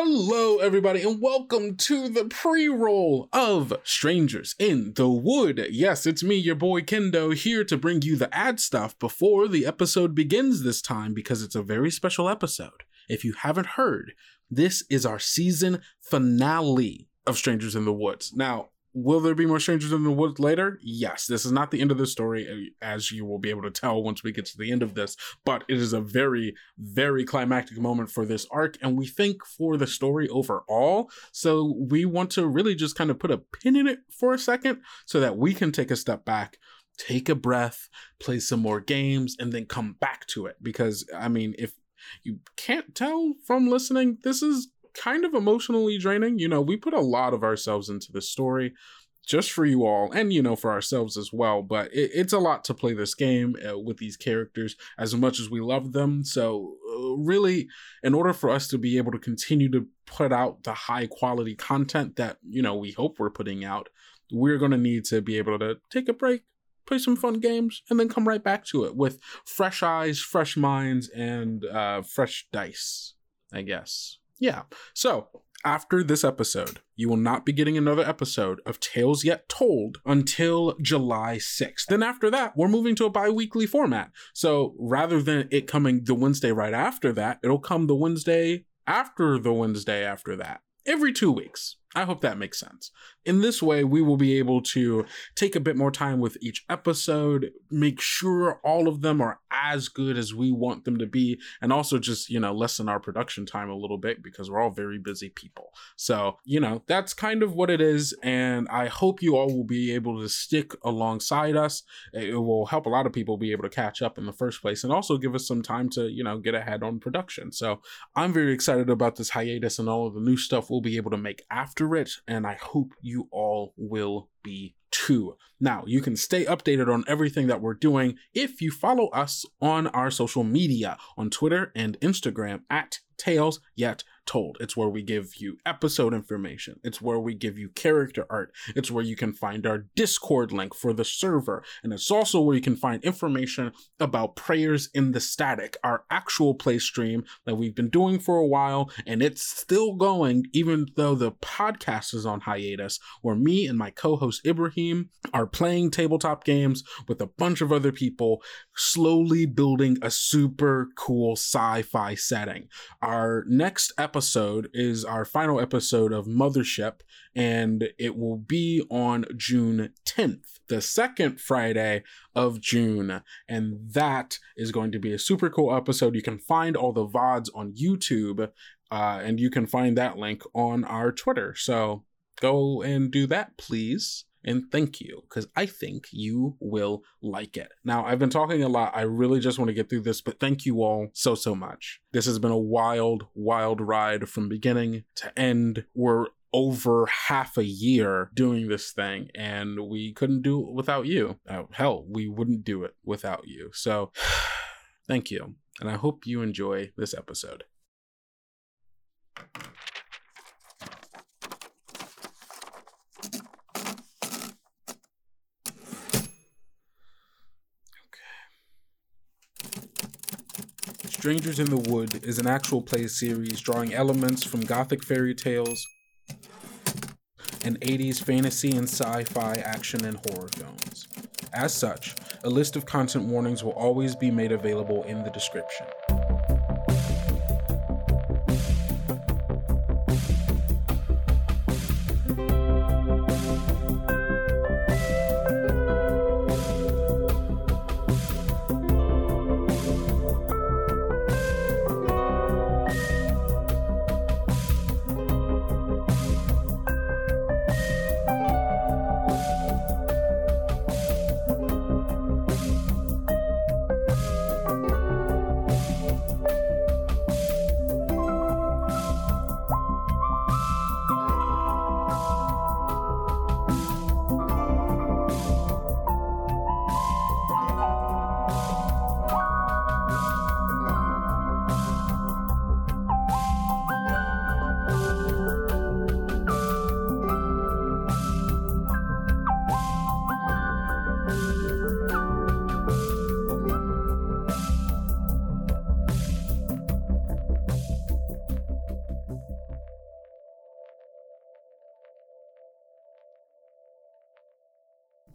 Hello, everybody, and welcome to the pre-roll of Strangers in the Wood. Yes, it's me, your boy Kendo, here to bring you the ad stuff before the episode begins this time, because it's a very special episode. If you haven't heard, this is our season finale of Strangers in the Woods. Now, will there be more Strangers in the Woods later? Yes, this is not the end of the story, as you will be able to tell once we get to the end of this, but it is a very, very climactic moment for this arc, and we think for the story overall, so we want to really just kind of put a pin in it for a second so that we can take a step back, take a breath, play some more games, and then come back to it, because, I mean, if you can't tell from listening, this is kind of emotionally draining. You know, we put a lot of ourselves into this story just for you all and, you know, for ourselves as well. But it's a lot to play this game with these characters as much as we love them. So really, in order for us to be able to continue to put out the high quality content that, you know, we hope we're putting out, we're going to need to be able to take a break, play some fun games, and then come right back to it with fresh eyes, fresh minds, and fresh dice, I guess. Yeah, so after this episode, you will not be getting another episode of Tales Yet Told until July 6th. Then after that, we're moving to a bi-weekly format. So rather than it coming the Wednesday right after that, it'll come the Wednesday after that. Every 2 weeks. I hope that makes sense. In this way, we will be able to take a bit more time with each episode, make sure all of them are as good as we want them to be, and also just, you know, lessen our production time a little bit because we're all very busy people. So, you know, that's kind of what it is, and I hope you all will be able to stick alongside us. It will help a lot of people be able to catch up in the first place and also give us some time to, you know, get ahead on production. So I'm very excited about this hiatus and all of the new stuff we'll be able to make after it, and I hope you all will be too. Now, you can stay updated on everything that we're doing if you follow us on our social media on Twitter and Instagram at Tales Yet Told. It's where we give you episode information. It's where we give you character art. It's where you can find our Discord link for the server. And it's also where you can find information about Prayers in the Static, our actual play stream that we've been doing for a while. And it's still going, even though the podcast is on hiatus, where me and my co-host Ibrahim are playing tabletop games with a bunch of other people, slowly building a super cool sci-fi setting. Our next episode is our final episode of Mothership, and it will be on June 10th, the second Friday of June, and that is going to be a super cool episode. You can find all the VODs on YouTube, and you can find that link on our Twitter, so go and do that, please. And thank you, because I think you will like it. Now, I've been talking a lot. I really just want to get through this, but thank you all so, so much. This has been a wild, wild ride from beginning to end. We're over half a year doing this thing, and we couldn't do it without you. Oh, hell, we wouldn't do it without you. So thank you, and I hope you enjoy this episode. Strangers in the Wood is an actual play series drawing elements from gothic fairy tales and 80s fantasy and sci-fi action and horror films. As such, a list of content warnings will always be made available in the description.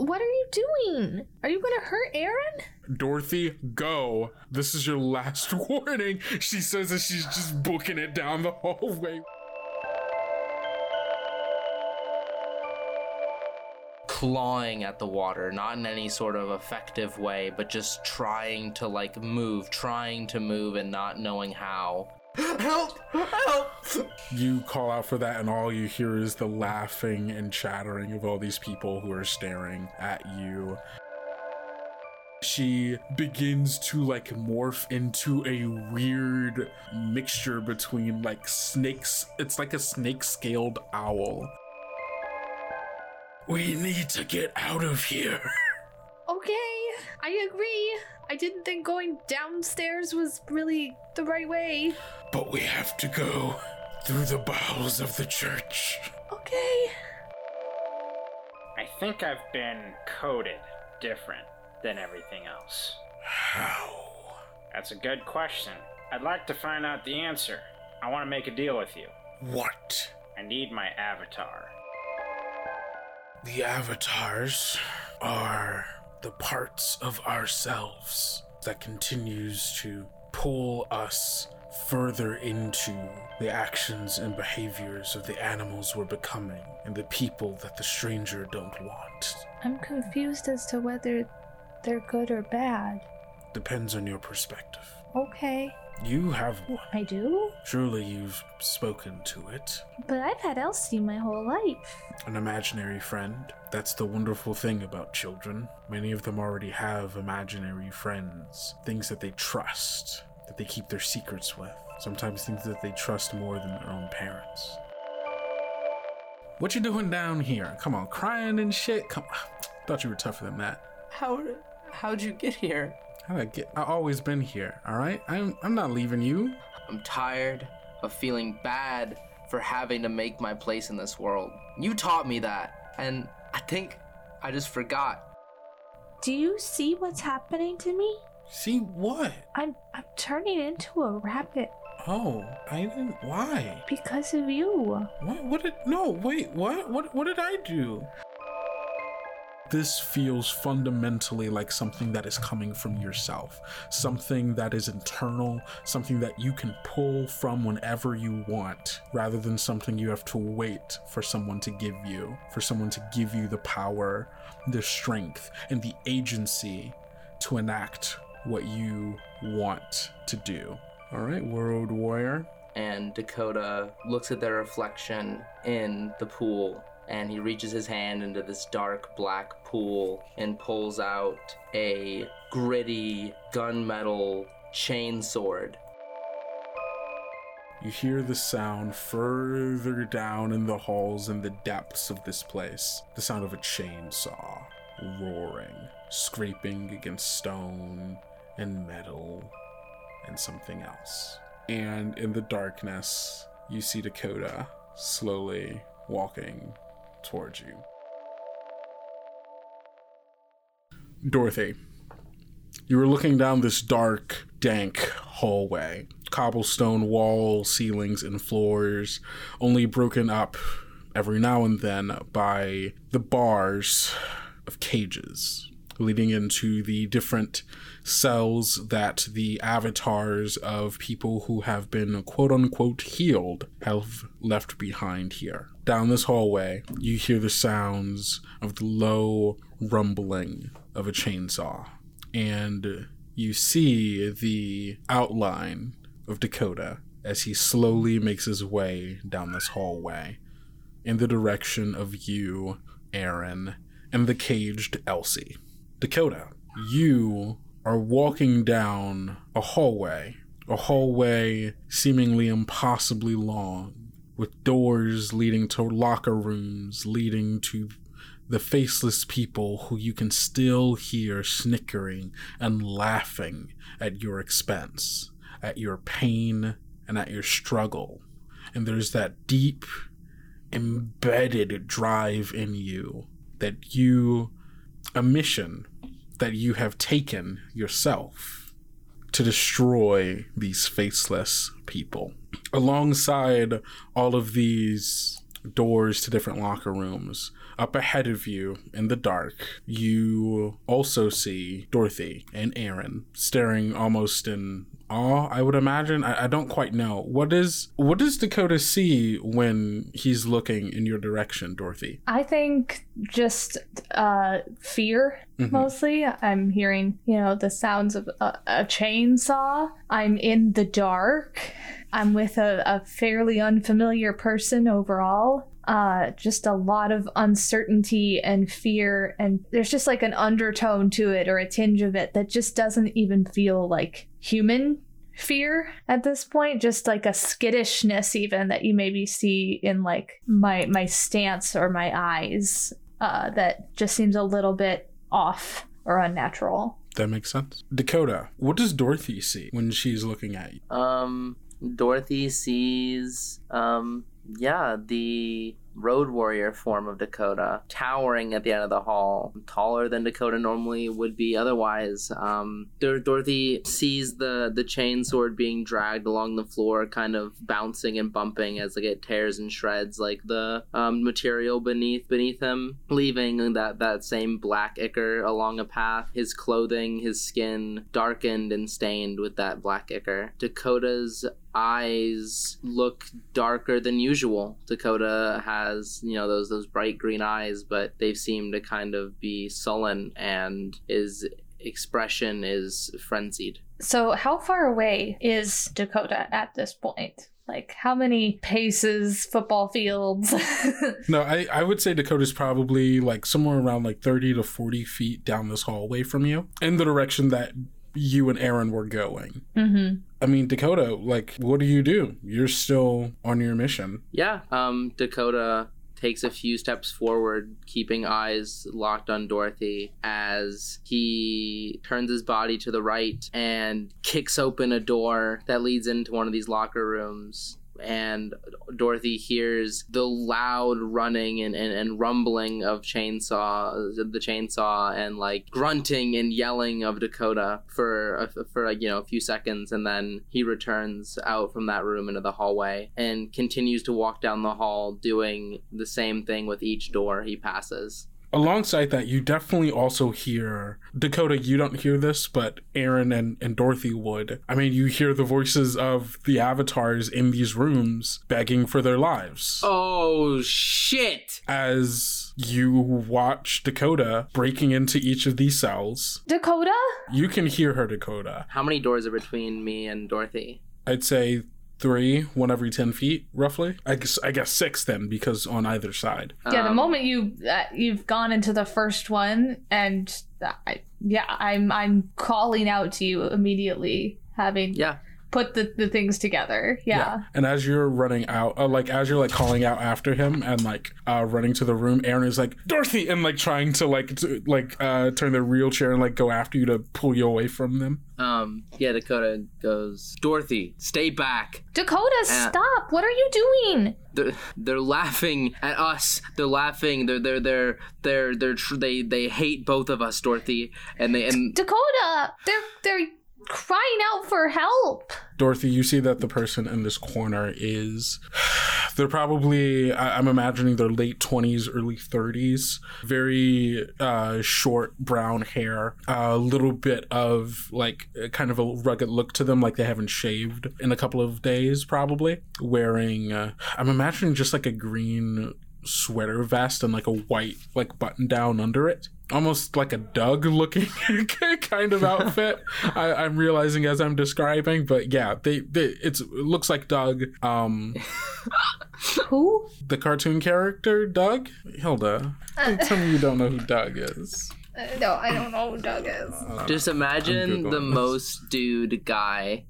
What are you doing? Are you going to hurt Aaron? Dorothy, go. This is your last warning, she says as she's just booking it down the hallway. Clawing at the water, not in any sort of effective way, but just trying to move and not knowing how. Help! Help! You call out for that, and all you hear is the laughing and chattering of all these people who are staring at you. She begins to morph into a weird mixture between snakes. It's like a snake-scaled owl. We need to get out of here. Okay, I agree. I didn't think going downstairs was really the right way. But we have to go through the bowels of the church. Okay. I think I've been coded different than everything else. How? That's a good question. I'd like to find out the answer. I want to make a deal with you. What? I need my avatar. The avatars are the parts of ourselves that continues to pull us further into the actions and behaviors of the animals we're becoming and the people that the stranger don't want. I'm confused as to whether they're good or bad. Depends on your perspective. Okay. You have one. I do? Surely you've spoken to it. But I've had Elsie my whole life. An imaginary friend. That's the wonderful thing about children. Many of them already have imaginary friends. Things that they trust, that they keep their secrets with. Sometimes things that they trust more than their own parents. What you doing down here? Come on, crying and shit? Come on. Thought you were tougher than that. How'd you get here? I've always been here, all right? I'm not leaving you. I'm tired of feeling bad for having to make my place in this world. You taught me that, and I think I just forgot. Do you see what's happening to me? See what? I'm turning into a rabbit. Oh, I didn't. Why? Because of you. What did I do? This feels fundamentally like something that is coming from yourself, something that is internal, something that you can pull from whenever you want, rather than something you have to wait for someone to give you the power, the strength, and the agency to enact what you want to do. All right, World Warrior. And Dakota looks at their reflection in the pool, and he reaches his hand into this dark black pool and pulls out a gritty gunmetal chain sword. You hear the sound further down in the halls and the depths of this place. The sound of a chainsaw roaring, scraping against stone and metal and something else. And in the darkness, you see Dakota slowly walking towards you. Dorothy, you were looking down this dark, dank hallway. Cobblestone walls, ceilings, and floors, only broken up every now and then by the bars of cages, leading into the different cells that the avatars of people who have been quote-unquote healed have left behind here. Down this hallway, you hear the sounds of the low rumbling of a chainsaw, and you see the outline of Dakota as he slowly makes his way down this hallway in the direction of you, Aaron, and the caged Elsie. Dakota, you are walking down a hallway seemingly impossibly long, with doors leading to locker rooms, leading to the faceless people who you can still hear snickering and laughing at your expense, at your pain, and at your struggle. And there's that deep, embedded drive in you a mission that you have taken yourself to destroy these faceless people. Alongside all of these doors to different locker rooms. Up ahead of you, in the dark, you also see Dorothy and Aaron staring almost in awe, I would imagine. I don't quite know. What does Dakota see when he's looking in your direction, Dorothy? I think just fear, mm-hmm. mostly. I'm hearing, the sounds of a chainsaw. I'm in the dark. I'm with a fairly unfamiliar person overall. Just a lot of uncertainty and fear, and there's just like an undertone to it, or a tinge of it, that just doesn't even feel like human fear at this point, just like a skittishness even that you maybe see in like my stance or my eyes, that just seems a little bit off or unnatural. That makes sense. Dakota, what does Dorothy see when she's looking at you? Dorothy sees the road warrior form of Dakota towering at the end of the hall, taller than Dakota normally would be otherwise. Dorothy sees the chain sword being dragged along the floor, kind of bouncing and bumping as it tears and shreds like the material beneath him, leaving that same black ichor along a path, his clothing, his skin darkened and stained with that black ichor. Dakota's eyes look darker than usual. Dakota has, those bright green eyes, but they seem to kind of be sullen, and his expression is frenzied. So how far away is Dakota at this point? Like, how many paces, football fields? No, I would say Dakota's probably like somewhere around like 30 to 40 feet down this hallway from you, in the direction that you and Aaron were going. Mm-hmm. I mean, Dakota, like, what do? You're still on your mission. Yeah. Dakota takes a few steps forward, keeping eyes locked on Dorothy, as he turns his body to the right and kicks open a door that leads into one of these locker rooms. And Dorothy hears the loud running and rumbling of the chainsaw, and like grunting and yelling of Dakota for a few seconds, and then he returns out from that room into the hallway and continues to walk down the hall, doing the same thing with each door he passes. Alongside that, you definitely also hear, Dakota, you don't hear this, but Aaron and Dorothy would. I mean, you hear the voices of the avatars in these rooms begging for their lives. Oh, shit. As you watch Dakota breaking into each of these cells. Dakota? You can hear her, Dakota. How many doors are between me and Dorothy? I'd say 3, one every 10 feet, roughly. I guess 6 then, because on either side. Yeah, the moment you've gone into the first one, and I'm calling out to you immediately, having put the things together. Yeah. And as you're running out, calling out after him and running to the room, Aaron is like, Dorothy, and like trying to turn their wheelchair and like go after you to pull you away from them. Dakota goes, Dorothy, stay back. Dakota, stop! What are you doing? They're laughing at us. They're laughing. They hate both of us, Dorothy. Dakota, they're crying out for help. Dorothy, you see that the person in this corner is, they're probably, I'm imagining their late 20s, early 30s, very short brown hair, a little bit of like kind of a rugged look to them, like they haven't shaved in a couple of days probably, wearing, I'm imagining just like a green sweater vest and like a white like button down under it, almost like a Doug looking kind of outfit. I'm realizing as I'm describing, but yeah, it looks like Doug. Who? The cartoon character Doug? Hilda, don't tell me you don't know who Doug is. No, I don't know who Doug is. Just imagine the most dude guy.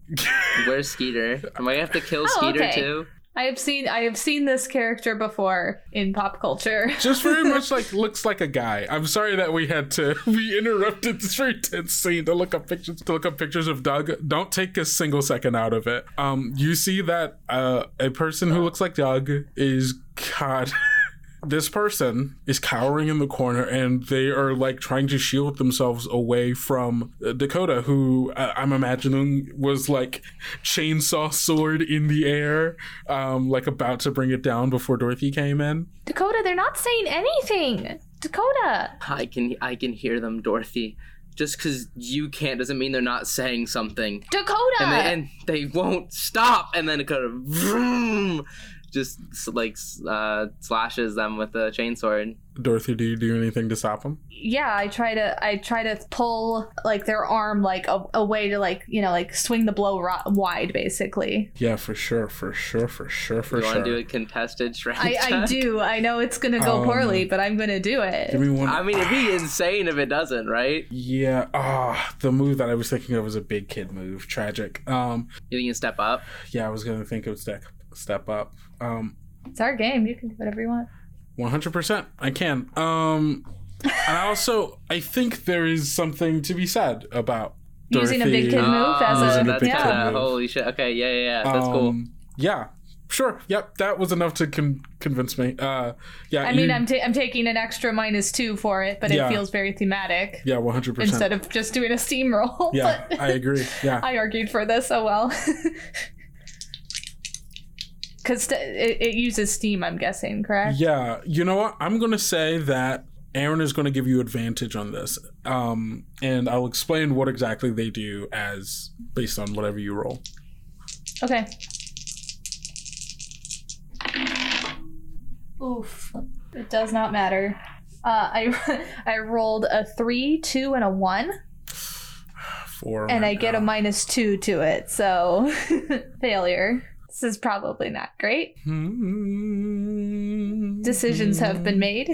Where's Skeeter? Am I gonna have to kill Skeeter too? I have seen this character before in pop culture. Just very much like looks like a guy. I'm sorry that we interrupted this very tense scene to look up pictures of Doug. Don't take a single second out of it. You see that a person who looks like Doug is God. this person is cowering in the corner and they are like trying to shield themselves away from Dakota, who I'm imagining was like chainsaw sword in the air, like about to bring it down before Dorothy came in. Dakota, they're not saying anything. Dakota. I can hear them, Dorothy. Just because you can't doesn't mean they're not saying something. Dakota! And they won't stop. And then Dakota vroom, just like slashes them with a chainsword. Dorothy, do you do anything to stop them? Yeah, I try to pull like their arm like away to like, you know, like swing the blow wide, basically. Yeah, for sure. You want to do a contested strength check? I do. I know it's gonna go poorly, but I'm gonna do it. Give me one. I mean, it'd be insane if it doesn't, right? Yeah. The move that I was thinking of was a big kid move. Tragic. You think you can step up? Yeah, I was gonna think it would step up. It's our game. You can do whatever you want. 100%. I can. And also, I think there is something to be said about using Dorothy. A big kid move as a that's yeah. Move. Holy shit. Okay, yeah. That's cool. Yeah, sure. Yep, that was enough to convince me. Yeah. I mean, I'm taking an extra -2 for it, but it feels very thematic. Yeah, 100%. Instead of just doing a steamroll. Yeah, I agree. Yeah. I argued for this. Oh, well. Because it uses steam, I'm guessing, correct? Yeah. You know what? I'm going to say that Aaron is going to give you advantage on this. And I'll explain what exactly they do as based on whatever you roll. Okay. Oof. It does not matter. I rolled a 3, 2, and a 1. Four. And I get a -2 to it. So failure. This is probably not great. Decisions have been made.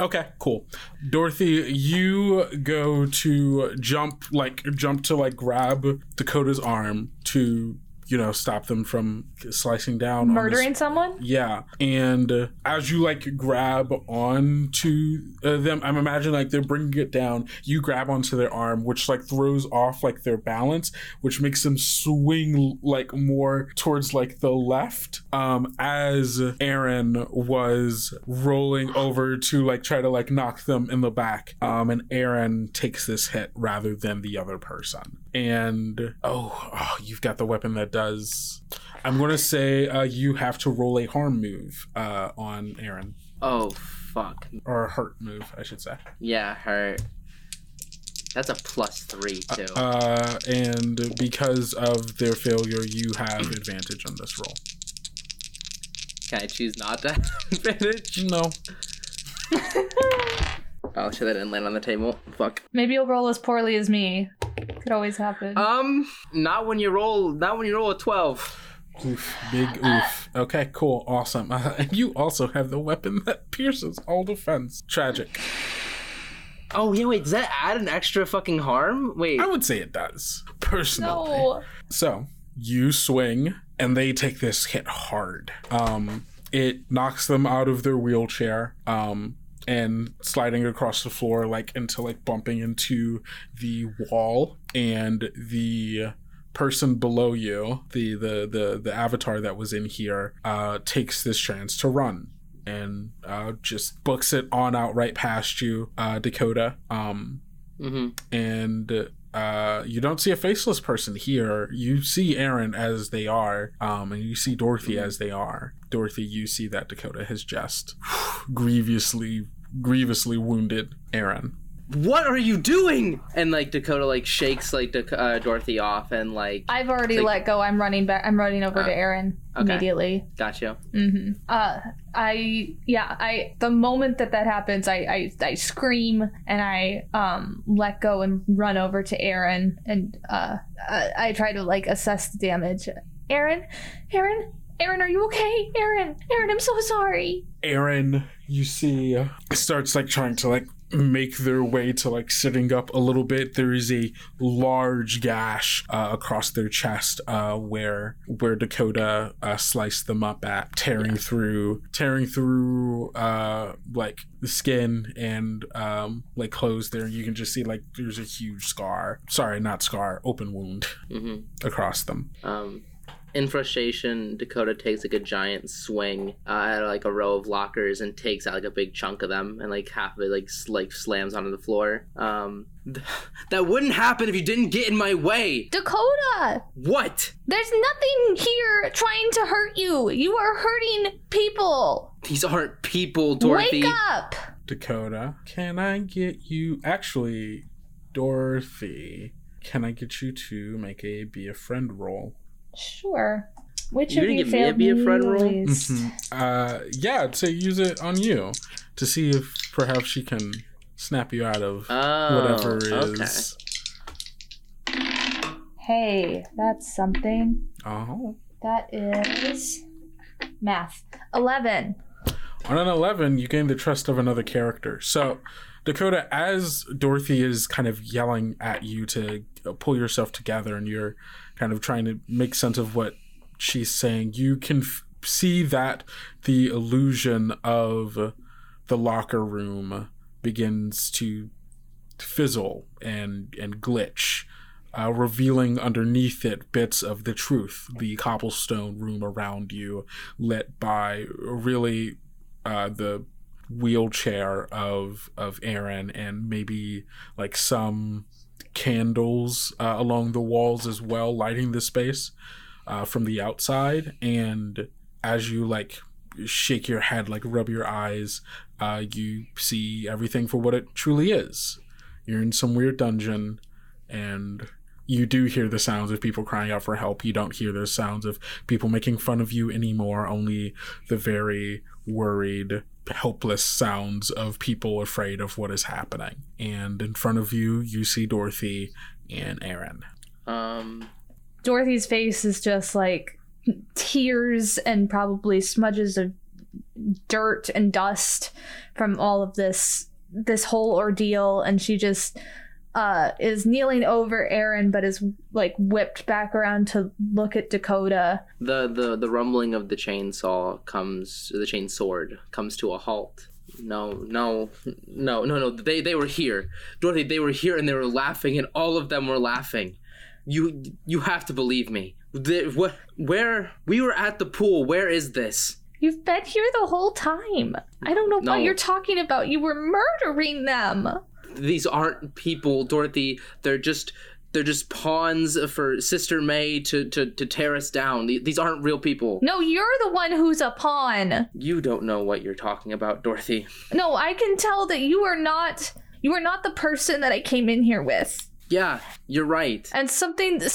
Okay, cool. Dorothy, you go to jump to grab Dakota's arm to, you know, stop them from slicing down. Murdering someone? Yeah. And as you grab onto them, I'm imagining they're bringing it down. You grab onto their arm, which throws off their balance, which makes them swing more towards the left. As Aaron was rolling over to try to knock them in the back. And Aaron takes this hit rather than the other person. And you've got the weapon that does. I'm gonna say you have to roll a harm move on Aaron. Oh fuck! Or a hurt move, I should say. Yeah, hurt. That's a +3 too. And because of their failure, you have advantage on this roll. Can I choose not to have advantage? No. Oh shit! That didn't land on the table. Fuck. Maybe you'll roll as poorly as me. Could always happen. Not when you roll a 12. Oof, big oof. Okay, cool, awesome. And you also have the weapon that pierces all defense. Tragic. Oh yeah, wait, does that add an extra fucking harm? Wait, I would say it does, personally. No. So you swing, and they take this hit hard. It knocks them out of their wheelchair. And sliding across the floor, into bumping into the wall, and the person below you, the avatar that was in here, takes this chance to run and just books it on out right past you, Dakota. And you don't see a faceless person here. You see Aaron as they are, and you see Dorothy as they are. Dorothy, you see that Dakota has just grievously wounded Aaron. What are you doing? And Dakota shakes Dorothy off and I've already let go. I'm running back. I'm running over to Aaron immediately. Gotcha. Mm-hmm. The moment that happens, I scream and I let go and run over to Aaron and I try to assess the damage. Aaron, are you okay? Aaron, I'm so sorry. Aaron, you see, starts trying to make their way to sitting up a little bit. There is a large gash across their chest where Dakota sliced them up at, tearing through the skin and clothes there. You can just see there's a huge open wound across them. In frustration, Dakota takes like a giant swing at like a row of lockers and takes out like a big chunk of them, and like half of it like slams onto the floor. That wouldn't happen if you didn't get in my way. Dakota! What? There's nothing here trying to hurt you. You are hurting people. These aren't people, Dorothy. Wake up! Dakota, can I get you... Actually, Dorothy, can I get you to make a Be a Friend roll? Sure. Which of you failed me a friend roll? Mm-hmm. Yeah, I'd say use it on you to see if perhaps she can snap you out of whatever is. Okay. Hey, that's something. Oh. That is math. 11. On an 11, you gain the trust of another character. So, Dakota, as Dorothy is kind of yelling at you to pull yourself together and you're kind of trying to make sense of what she's saying, you can see that the illusion of the locker room begins to fizzle and glitch, revealing underneath it bits of the truth, the cobblestone room around you lit by really the wheelchair of Aaron and maybe like some candles along the walls as well, lighting the space from the outside. And as you like shake your head, like rub your eyes, you see everything for what it truly is. You're in some weird dungeon, and you do hear the sounds of people crying out for help. You don't hear those sounds of people making fun of you anymore, only the very worried, helpless sounds of people afraid of what is happening. And in front of you, you see Dorothy and Aaron. Dorothy's face is just like tears and probably smudges of dirt and dust from all of this whole ordeal, and she just is kneeling over Aaron but is like whipped back around to look at Dakota. The rumbling of the chainsaw comes, the chain sword comes to a halt. No, they were here, Dorothy, they were here, and they were laughing, and all of them were laughing. You have to believe me. Where we were at the pool, where is this? You've been here the whole time. I don't know what you're talking about. You were murdering them. These aren't people, Dorothy. They're just pawns for Sister May to tear us down. These aren't real people. No, you're the one who's a pawn. You don't know what you're talking about, Dorothy. No, I can tell that you are not the person that I came in here with. Yeah, you're right. And something is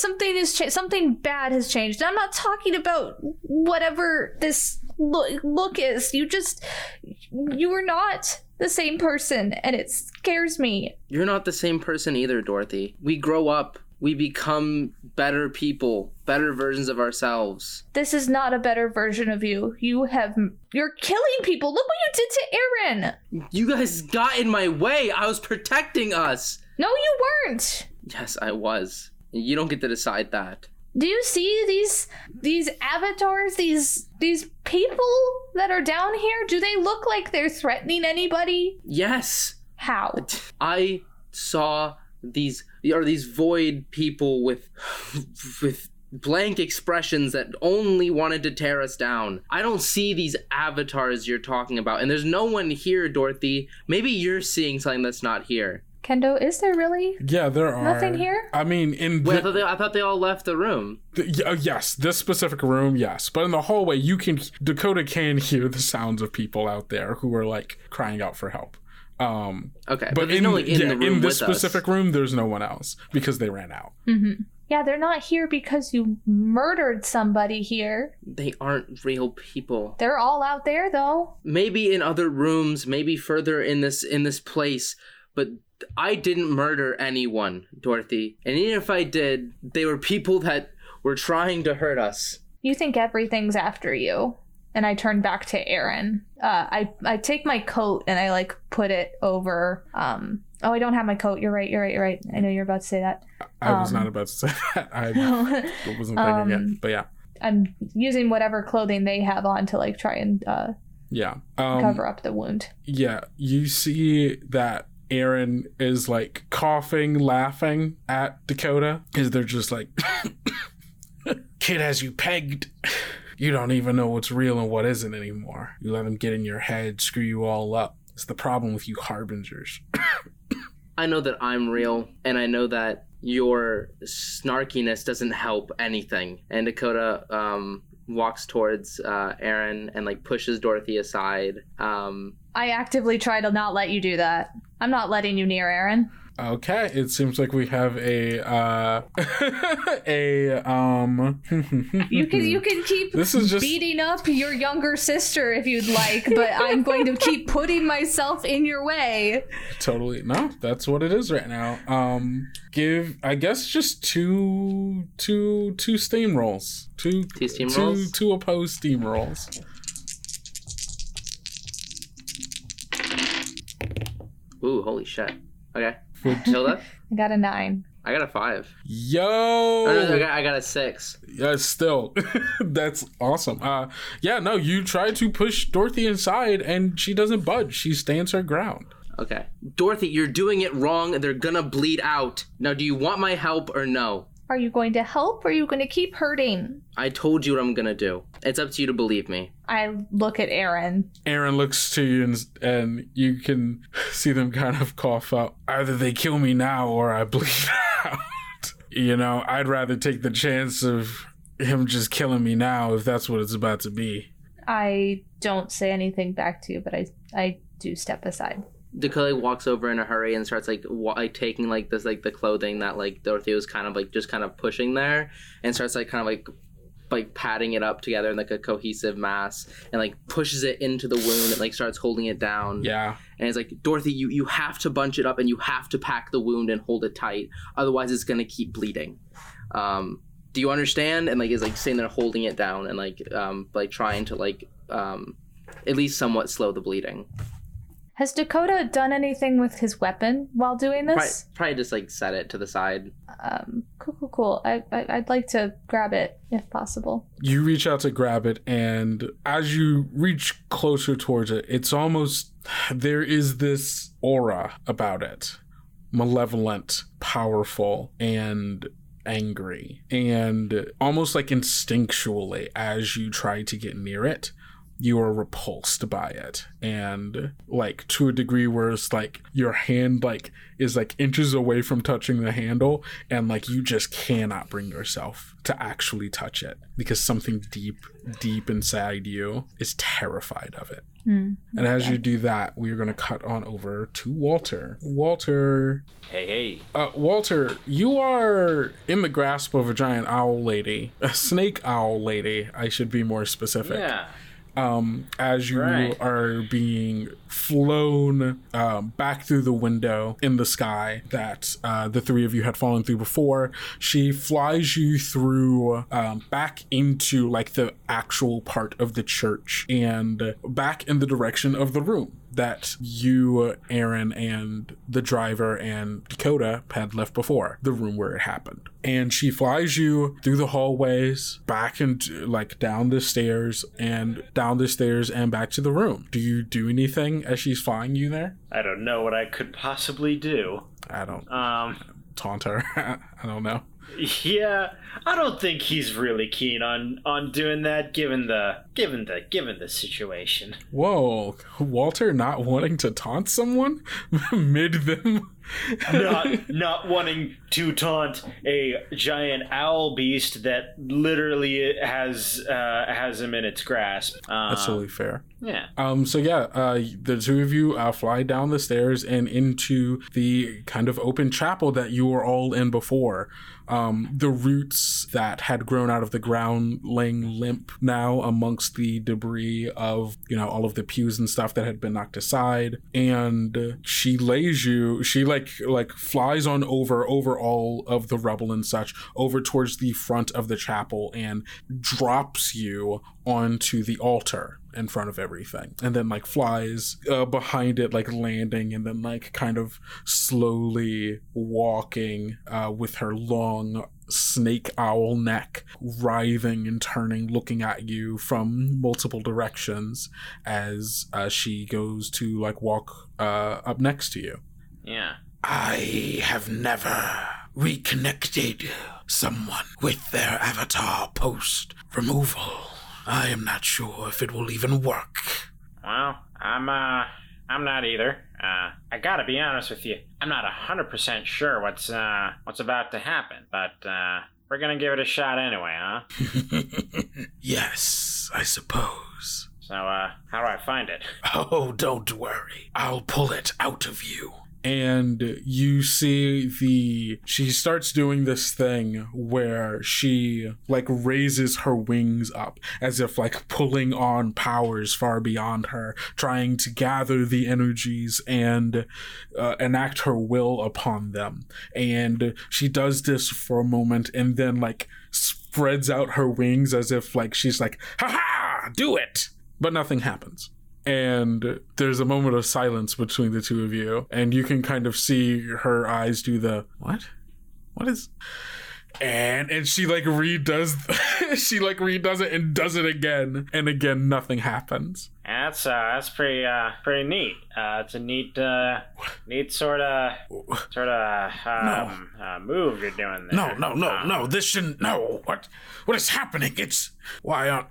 something bad has changed. And I'm not talking about whatever this look is. You are not the same person, and it scares me. You're not the same person either, Dorothy. We grow up. We become better people, better versions of ourselves. This is not a better version of you. You're killing people. Look what you did to Aaron. You guys got in my way. I was protecting us. No, you weren't. Yes, I was. You don't get to decide that. Do you see these avatars, these people that are down here? Do they look like they're threatening anybody? Yes. How? I saw these void people with blank expressions that only wanted to tear us down. I don't see these avatars you're talking about, and there's no one here, Dorothy. Maybe you're seeing something that's not here. Kendo, is there really? Yeah, there are. Nothing here? I mean, I thought they all left the room. Yes, this specific room, yes. But in the hallway, Dakota can hear the sounds of people out there who are, like, crying out for help. Okay, but there's no one in the room in this specific room, there's no one else because they ran out. Mm-hmm. Yeah, they're not here because you murdered somebody here. They aren't real people. They're all out there, though. Maybe in other rooms, maybe further in this place, but... I didn't murder anyone, Dorothy. And even if I did, they were people that were trying to hurt us. You think everything's after you. And I turn back to Aaron. I take my coat and I like put it over. Oh, I don't have my coat. You're right. I know you're about to say that. I was not about to say that. I wasn't thinking yet, but yeah. I'm using whatever clothing they have on to like try and cover up the wound. Yeah, you see that Aaron is like coughing, laughing at Dakota. Is they're just like kid has you pegged. You don't even know what's real and what isn't anymore. You let him get in your head, screw you all up. It's the problem with you harbingers. I know that I'm real, and I know that your snarkiness doesn't help anything. And Dakota walks towards Aaron and pushes Dorothy aside. I actively try to not let you do that. I'm not letting you near Aaron. Okay, it seems like we have a you can keep beating up your younger sister if you'd like, but I'm going to keep putting myself in your way. Totally. No, that's what it is right now. Give, I guess, just two steam rolls. Two steam rolls. Two opposed steam rolls. Ooh, holy shit. Okay. Tilda? I got a 9. I got a 5. Yo! I got a 6. Yeah, still. That's awesome. You try to push Dorothy inside and she doesn't budge. She stands her ground. Okay. Dorothy, you're doing it wrong. They're gonna bleed out. Now, do you want my help or no? Are you going to help or are you going to keep hurting? I told you what I'm going to do. It's up to you to believe me. I look at Aaron. Aaron looks to you and you can see them kind of cough out. Either they kill me now or I bleed out. You know, I'd rather take the chance of him just killing me now if that's what it's about to be. I don't say anything back to you, but I do step aside. Dakota walks over in a hurry and starts taking this the clothing that Dorothy was kind of just kind of pushing there, and starts kind of patting it up together in a cohesive mass, and pushes it into the wound and starts holding it down. Yeah. And it's Dorothy, you have to bunch it up and you have to pack the wound and hold it tight, otherwise it's gonna keep bleeding. Do you understand? And is sitting there holding it down and trying to at least somewhat slow the bleeding. Has Dakota done anything with his weapon while doing this? Probably just set it to the side. Cool. I'd like to grab it if possible. You reach out to grab it, and as you reach closer towards it, it's almost, there is this aura about it. Malevolent, powerful, and angry. And almost instinctually, as you try to get near it, you are repulsed by it, and to a degree where it's your hand is inches away from touching the handle, and you just cannot bring yourself to actually touch it because something deep inside you is terrified of it. And as you do that, we're going to cut on over to Walter. Hey. Walter, you are in the grasp of a giant owl lady, a snake owl lady, I should be more specific. Yeah. As you are being flown back through the window in the sky that the three of you had fallen through before, she flies you through back into the actual part of the church and back in the direction of the room that you, Aaron, and the driver and Dakota had left before, the room where it happened. And she flies you through the hallways, back into down the stairs and back to the room. Do you do anything as she's flying you there? I don't know what I could possibly do. I don't taunt her. I don't know. Yeah, I don't think he's really keen on doing that, given the situation. Whoa, Walter not wanting to taunt someone mid them. not wanting to taunt a giant owl beast that literally has him in its grasp. That's totally fair. Yeah. The two of you fly down the stairs and into the kind of open chapel that you were all in before. The roots that had grown out of the ground laying limp now amongst the debris of, all of the pews and stuff that had been knocked aside. And she lays you, she flies on over all of the rubble and such, over towards the front of the chapel, and drops you onto the altar in front of everything, and then flies behind it, landing, and then kind of slowly walking with her long snake owl neck writhing and turning, looking at you from multiple directions as she goes to walk up next to you. Yeah. I have never reconnected someone with their avatar post-removal. I am not sure if it will even work. Well, I'm not either. I gotta be honest with you. I'm not 100% sure what's about to happen, but, we're gonna give it a shot anyway, huh? Yes, I suppose. So, how do I find it? Oh, don't worry. I'll pull it out of you. And you see she starts doing this thing where she, like, raises her wings up as if, like, pulling on powers far beyond her, trying to gather the energies and enact her will upon them. And she does this for a moment and then, like, spreads out her wings as if, like, she's like, ha-ha, do it! But nothing happens. And there's a moment of silence between the two of you, and you can kind of see her eyes do the what is, and she like redoes she like redoes it and does it again and again. Nothing happens. That's pretty neat. It's a neat sort of move you're doing there. No, this shouldn't. No, what is happening? It's why aren't.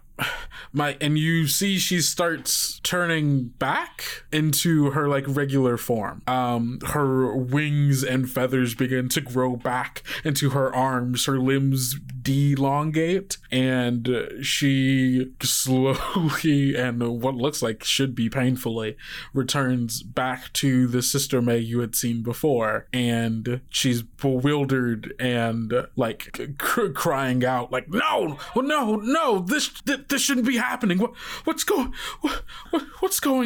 And you see she starts turning back into her like regular form. Her wings and feathers begin to grow back into her arms. Her limbs delongate, and she slowly and what looks like should be painfully returns back to the Sister May you had seen before. And she's bewildered and like crying out like, no, this shouldn't be happening. What's going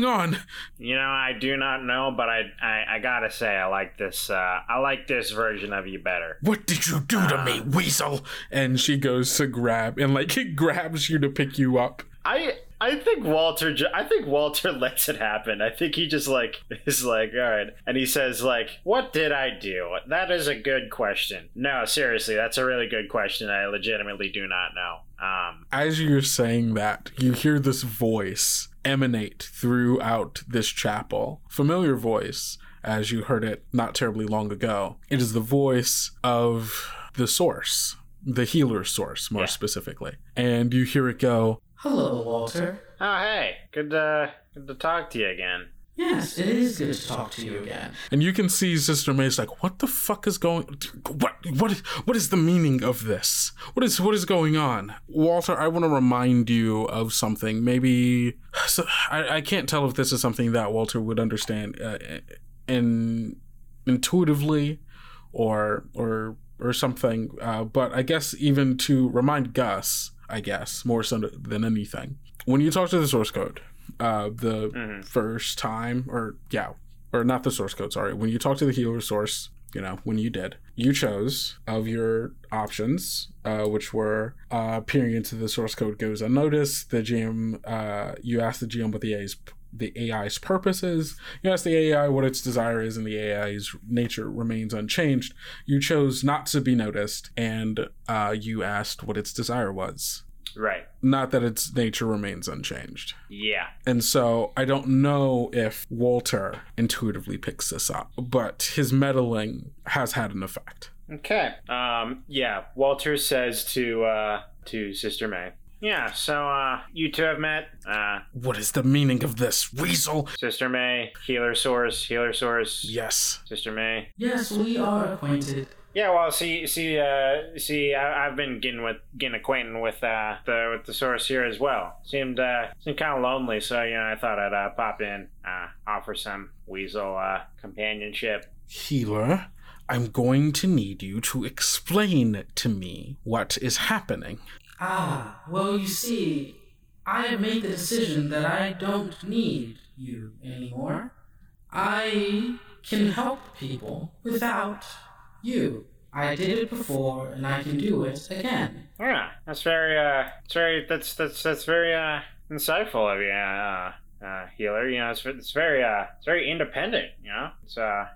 on? You know, I do not know, but I gotta say I like this. I like this version of you better. What did you do to me, weasel? And she goes to grab, and like it grabs you to pick you up. I think Walter lets it happen. I think he just like is like, all right, and he says like, what did I do? That is a good question. No, seriously, that's a really good question. I legitimately do not know. As you're saying that, you hear this voice emanate throughout this chapel. Familiar voice, as you heard it not terribly long ago. It is the voice of the source, the healer source, more specifically. And you hear it go, "Hello, Walter." Oh, hey. Good to talk to you again. Yes, it is good to talk to you again. And you can see Sister May's like, what the fuck is going... What is the meaning of this? What is going on? Walter, I want to remind you of something. Maybe... So, I can't tell if this is something that Walter would understand intuitively or something. But I guess even to remind Gus, I guess, more so than anything. When you talk to the source code... the first time or not the source code, sorry. When you talk to the healer source, you know, when you did, you chose of your options, which were peering into the source code goes unnoticed. The GM, you asked the GM what the AI's purpose is. You asked the AI what its desire is, and the AI's nature remains unchanged. You chose not to be noticed, and you asked what its desire was. Right. Not that its nature remains unchanged. Yeah. And so I don't know if Walter intuitively picks this up, but his meddling has had an effect. Okay. Walter says to Sister May, yeah, so you two have met. What is the meaning of this, weasel? Sister May, healer source. Yes. Sister May. Yes, we are acquainted. Yeah, well, see, I've been getting acquainted with the source here as well. Seemed kind of lonely, so you know, I thought I'd pop in, offer some weasel companionship. Healer, I'm going to need you to explain to me what is happening. Ah, well, you see, I have made the decision that I don't need you anymore. I can help people without. You. I did it before, and I can do it again. Yeah, that's very insightful of you, healer. You know, it's very independent. You know,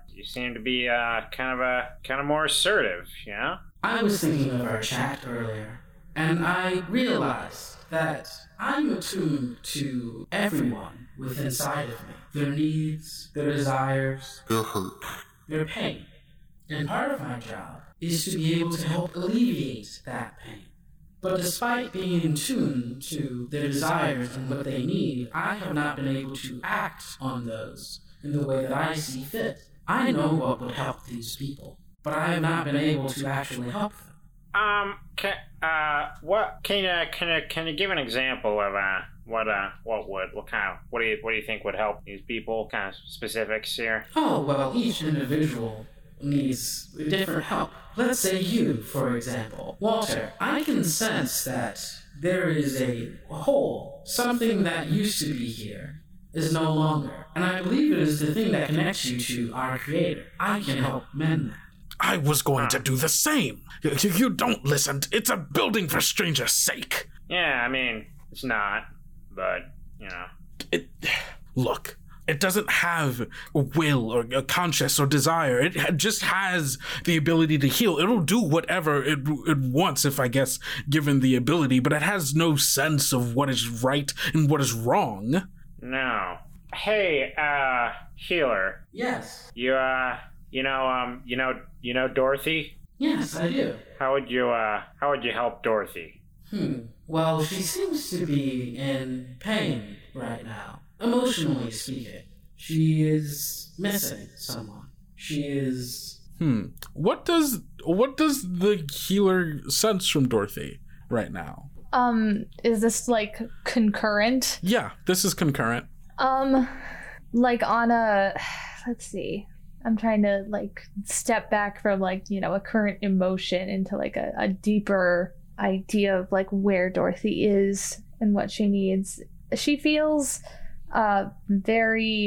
you seem to be kind of more assertive. You know. I was thinking of our chat earlier, and I realized that I'm attuned to everyone with inside of me, their needs, their desires, their hurt, their pain. And part of my job is to be able to help alleviate that pain. But despite being in tune to their desires and what they need, I have not been able to act on those in the way that I see fit. I know what would help these people, but I have not been able to actually help them. Can you give an example of what do you think would help these people? Kind of specifics here. Oh, well, each individual needs different help. Let's say you, for example. Walter, I can sense that there is a hole. Something that used to be here is no longer. And I believe it is the thing that connects you to our Creator. I can help mend that. I was going to do the same. You don't listen. It's a building for strangers' sake. Yeah, I mean, it's not, but, you know. Look. It doesn't have a will or a conscience or desire. It just has the ability to heal. It'll do whatever it wants, if I guess, given the ability, but it has no sense of what is right and what is wrong. No. Hey, healer. Yes. You know Dorothy? Yes, I do. How would you help Dorothy? Well, she seems to be in pain right now. Emotionally speaking, she is missing someone. She is... What does the healer sense from Dorothy right now? Is this, like, concurrent? Yeah, this is concurrent. Let's see. I'm trying to, like, step back from, like, you know, a current emotion into, like, a deeper idea of, like, where Dorothy is and what she needs. She feels... very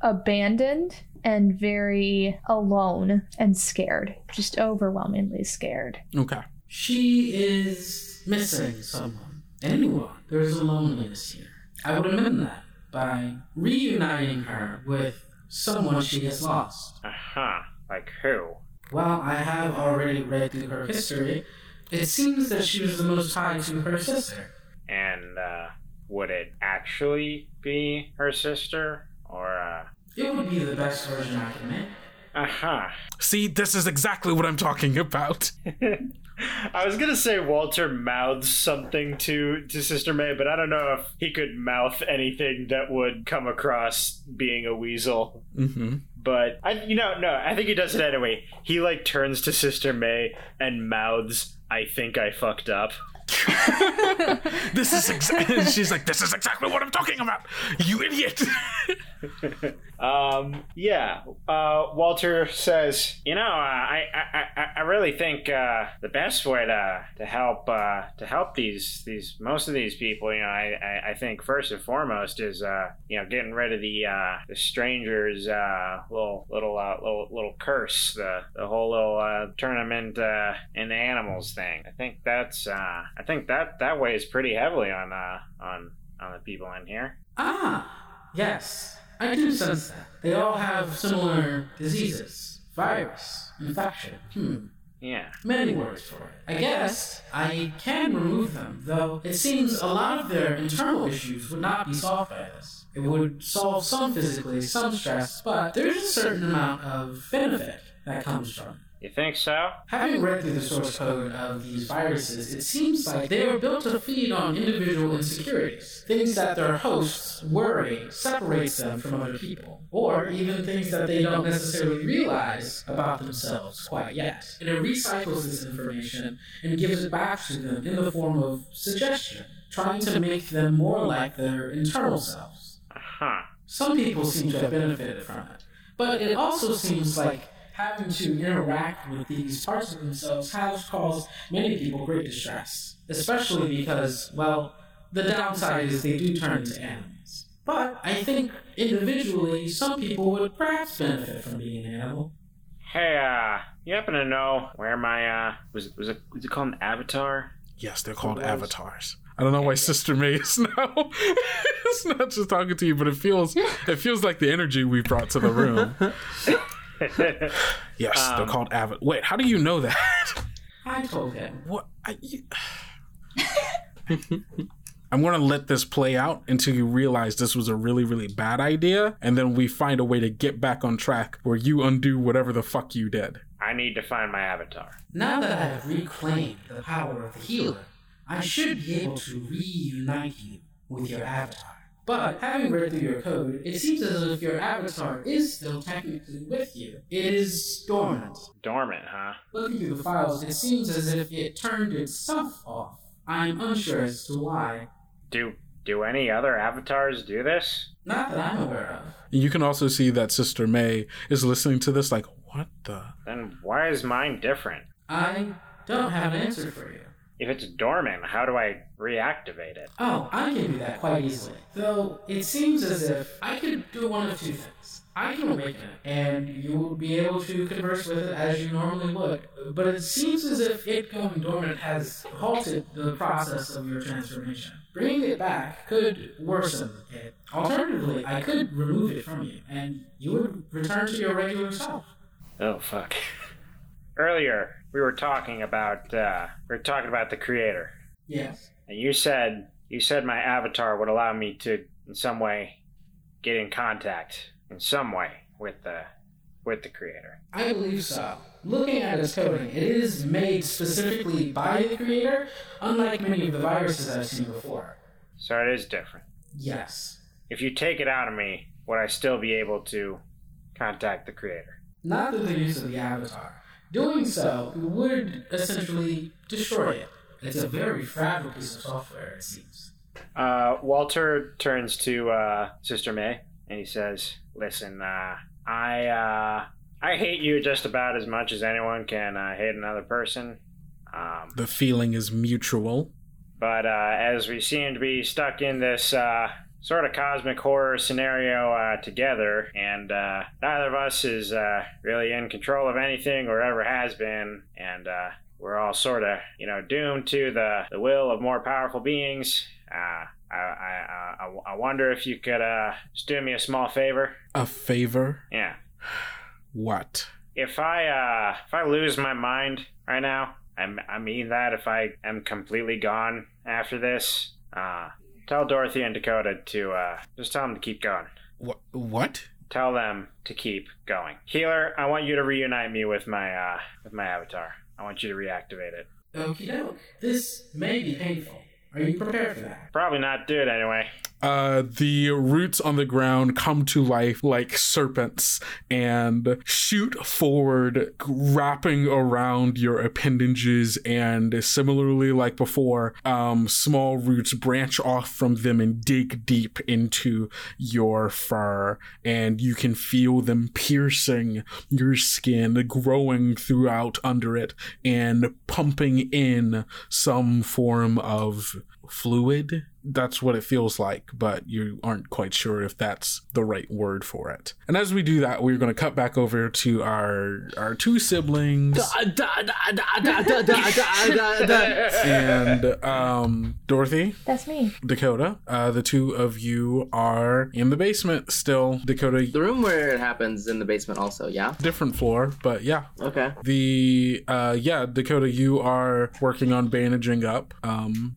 abandoned and very alone and scared. Just overwhelmingly scared. Okay. She is missing someone. Anyone. There's a loneliness here. I would amend that by reuniting her with someone she has lost. Uh-huh. Like who? Well, I have already read through her history. It seems that she was the most tied to her sister. And, would it actually be her sister, or, It would be the best version I can make. Uh-huh. See, this is exactly what I'm talking about. I was gonna say Walter mouths something to Sister May, but I don't know if he could mouth anything that would come across being a weasel. Mm-hmm. But, I think he does it anyway. He, like, turns to Sister May and mouths, I think I fucked up. She's like, this is exactly what I'm talking about, you idiot. Walter says, I really think the best way to help these most of these people, I think first and foremost is getting rid of the stranger's little curse, the whole little tournament and the animals thing. I think that weighs pretty heavily on the people in here. Ah, yes. I do sense that. They all have similar diseases. Virus. Infection. Yeah. Many words for it. I guess I can remove them, though it seems a lot of their internal issues would not be solved by this. It would solve some physically, some stress, but there's a certain amount of benefit that comes from it. You think so? Having read through the source code of these viruses, it seems like they were built to feed on individual insecurities. Things that their hosts worry separates them from other people. Or even things that they don't necessarily realize about themselves quite yet. And it recycles this information and gives it back to them in the form of suggestion, trying to make them more like their internal selves. Uh-huh. Some people seem to have benefited from it. But it also seems like having to interact with these parts of themselves has caused many people great distress, especially because, well, the downside is they do turn into animals. But I think individually, some people would perhaps benefit from being an animal. Hey, you happen to know where my was it called an avatar? Yes, they're called avatars. I don't know why Sister May is now. It's not just talking to you, but it feels like the energy we brought to the room. Yes, they're called avatars. Wait, how do you know that? I told him. What? I'm going to let this play out until you realize this was a really, really bad idea, and then we find a way to get back on track where you undo whatever the fuck you did. I need to find my avatar. Now that I have reclaimed the power of the healer, I should be able to reunite you with your avatar. But, having read through your code, it seems as if your avatar is still technically with you. It is dormant. Dormant, huh? Looking through the files, it seems as if it turned itself off. I'm unsure as to why. Do any other avatars do this? Not that I'm aware of. You can also see that Sister May is listening to this like, what the? Then why is mine different? I don't have an answer for you. If it's dormant, how do I reactivate it? Oh, I can do that quite easily. Though, it seems as if I could do one of two things. I can awaken it, and you will be able to converse with it as you normally would. But it seems as if it going dormant has halted the process of your transformation. Bringing it back could worsen it. Alternatively, I could remove it from you, and you would return to your regular self. Oh, fuck. Earlier, we were talking about the creator. Yes. And you said my avatar would allow me to, in some way, get in contact, in some way, with the creator. I believe so. Looking at its coding, it is made specifically by the creator, unlike many of the viruses I've seen before. So it is different. Yes. If you take it out of me, would I still be able to contact the creator? Not through the use of the avatar. Doing so would essentially destroy it. It's a very fragile piece of software, it seems. Walter turns to Sister May, and he says, listen, I hate you just about as much as anyone can hate another person. The feeling is mutual. But as we seem to be stuck in this sort of cosmic horror scenario together, and neither of us is really in control of anything or ever has been, and we're all sort of, doomed to the will of more powerful beings. I wonder if you could just do me a small favor. A favor? Yeah. What? If I lose my mind right now, I mean that if I am completely gone after this, tell Dorothy and Dakota to, just tell them to keep going. What? Tell them to keep going. Healer, I want you to reunite me with my avatar. I want you to reactivate it. Okie doke. This may be painful. Are you prepared for that? Probably not. Do it anyway. The roots on the ground come to life like serpents and shoot forward, wrapping around your appendages, and similarly like before, small roots branch off from them and dig deep into your fur, and you can feel them piercing your skin, growing throughout under it, and pumping in some form of fluid. That's what it feels like, but you aren't quite sure if that's the right word for it. And as we do that, we're going to cut back over to our two siblings. And Dorothy. That's me. Dakota. The two of you are in the basement still. Dakota. The room where it happens in the basement also, yeah? Different floor, but yeah. Okay. Dakota, you are working on bandaging up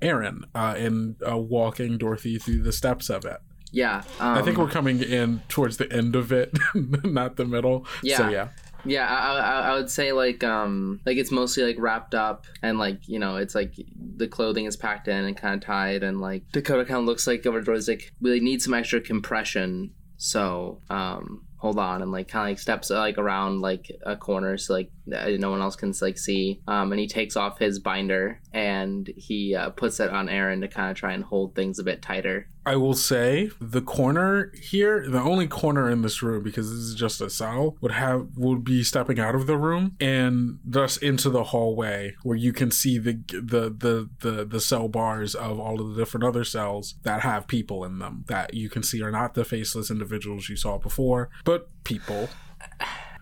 Aaron and walking Dorothy through the steps of it. Yeah. I think we're coming in towards the end of it, not the middle. Yeah. So, yeah. Yeah, I would say, like it's mostly, like, wrapped up and, like, it's, like, the clothing is packed in and kind of tied, and, like, Dakota kind of looks, like, over Dorothy's, like, we need some extra compression, so, hold on, and, like, kind of, like, steps, like, around, like, a corner so, like, no one else can, like, see, and he takes off his binder, and he puts it on Aaron to kind of try and hold things a bit tighter. I will say the corner here, the only corner in this room, because this is just a cell, would be stepping out of the room and thus into the hallway, where you can see the cell bars of all of the different other cells that have people in them that you can see are not the faceless individuals you saw before, but people.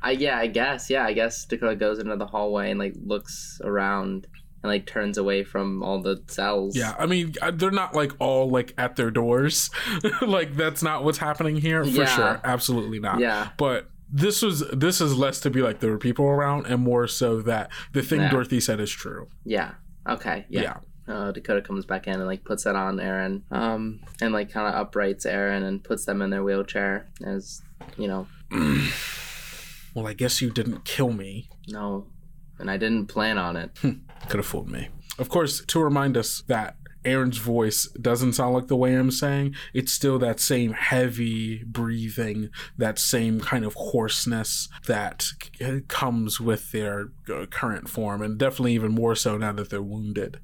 I guess Dakota goes into the hallway and, like, looks around. And, like, turns away from all the cells. Yeah, I mean, they're not, like, all, like, at their doors. Like, that's not what's happening here. For yeah. Sure. Absolutely not. Yeah. But this is less to be like there were people around and more so that the thing yeah. Dorothy said is true. Yeah. Okay. Yeah. Dakota comes back in and, like, puts that on Aaron. And, like, kind of uprights Aaron and puts them in their wheelchair as, well, I guess you didn't kill me. No, and I didn't plan on it. Could have fooled me. Of course, to remind us that Aaron's voice doesn't sound like the way I'm saying. It's still that same heavy breathing, that same kind of hoarseness that comes with their current form, and definitely even more so now that they're wounded.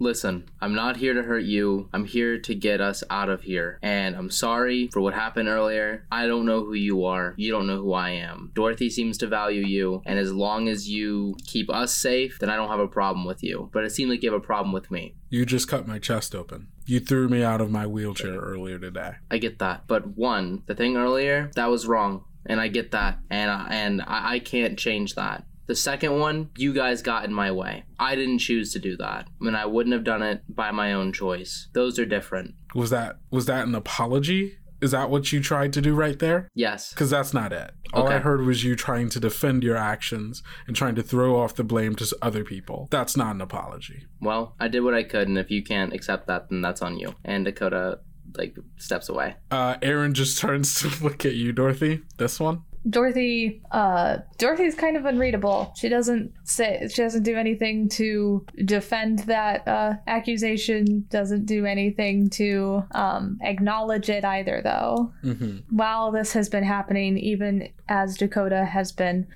Listen, I'm not here to hurt you. I'm here to get us out of here. And I'm sorry for what happened earlier. I don't know who you are. You don't know who I am. Dorothy seems to value you. And as long as you keep us safe, then I don't have a problem with you. But it seemed like you have a problem with me. You just cut my chest open. You threw me out of my wheelchair earlier today. I get that. But one, the thing earlier, that was wrong. And I get that. And I can't change that. The second one, you guys got in my way. I didn't choose to do that. I mean, I wouldn't have done it by my own choice. Those are different. Was that an apology? Is that what you tried to do right there? Yes. Because that's not it. All I heard was you trying to defend your actions and trying to throw off the blame to other people. That's not an apology. Well, I did what I could, and if you can't accept that, then that's on you. And Dakota, steps away. Aaron just turns to look at you, Dorothy. This one? Dorothy's kind of unreadable. She doesn't do anything to defend that accusation, doesn't do anything to acknowledge it either, though. Mm-hmm. While this has been happening, even as Dakota has been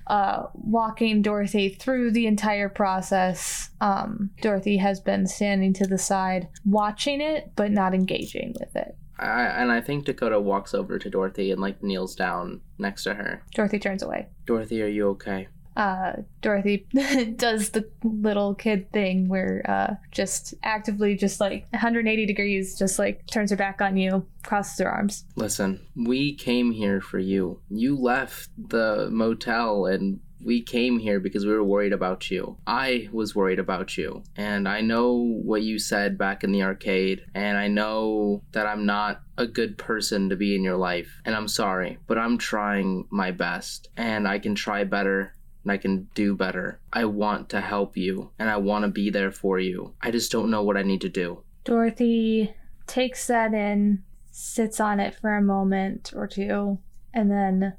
walking Dorothy through the entire process, Dorothy has been standing to the side, watching it, but not engaging with it. I think Dakota walks over to Dorothy and kneels down next to her. Dorothy turns away. Dorothy, are you okay? Dorothy does the little kid thing where just actively 180 degrees turns her back on you, crosses her arms. Listen, we came here for you. You left the motel and we came here because we were worried about you. I was worried about you. And I know what you said back in the arcade. And I know that I'm not a good person to be in your life. And I'm sorry, but I'm trying my best. And I can try better. And I can do better. I want to help you. And I want to be there for you. I just don't know what I need to do. Dorothy takes that in, sits on it for a moment or two, and then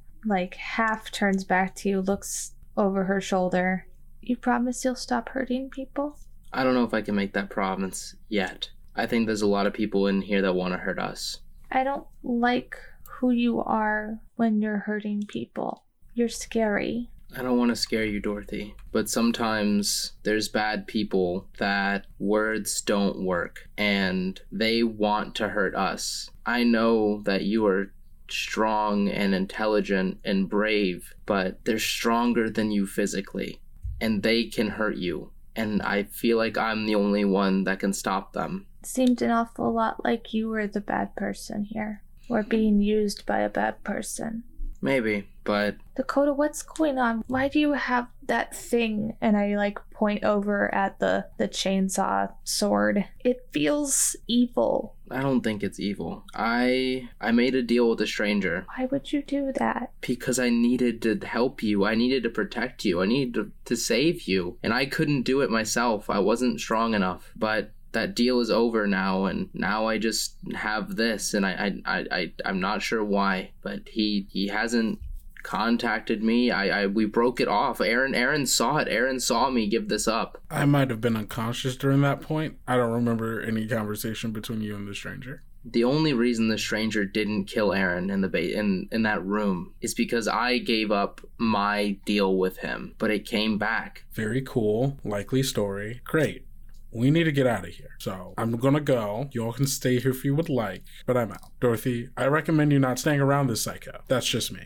half turns back to you, looks over her shoulder. You promise you'll stop hurting people? I don't know if I can make that promise yet. I think there's a lot of people in here that want to hurt us. I don't like who you are when you're hurting people. You're scary. I don't want to scare you, Dorothy, but sometimes there's bad people that words don't work, and they want to hurt us. I know that you are strong and intelligent and brave, but they're stronger than you physically, and they can hurt you, and I feel like I'm the only one that can stop them. Seemed an awful lot like you were the bad person here, or being used by a bad person. Maybe, but... Dakota, what's going on? Why do you have that thing? And I, point over at the chainsaw sword. It feels evil. I don't think it's evil. I made a deal with a stranger. Why would you do that? Because I needed to help you. I needed to protect you. I needed to save you. And I couldn't do it myself. I wasn't strong enough. But... that deal is over now, and now I just have this, and I'm not sure why, but he hasn't contacted me. We broke it off. Aaron saw it. Aaron saw me give this up. I might have been unconscious during that point. I don't remember any conversation between you and the stranger. The only reason the stranger didn't kill Aaron in that room is because I gave up my deal with him, but it came back. Very cool. Likely story. Great. We need to get out of here. So I'm going to go. You all can stay here if you would like, but I'm out. Dorothy, I recommend you not staying around this psycho. That's just me.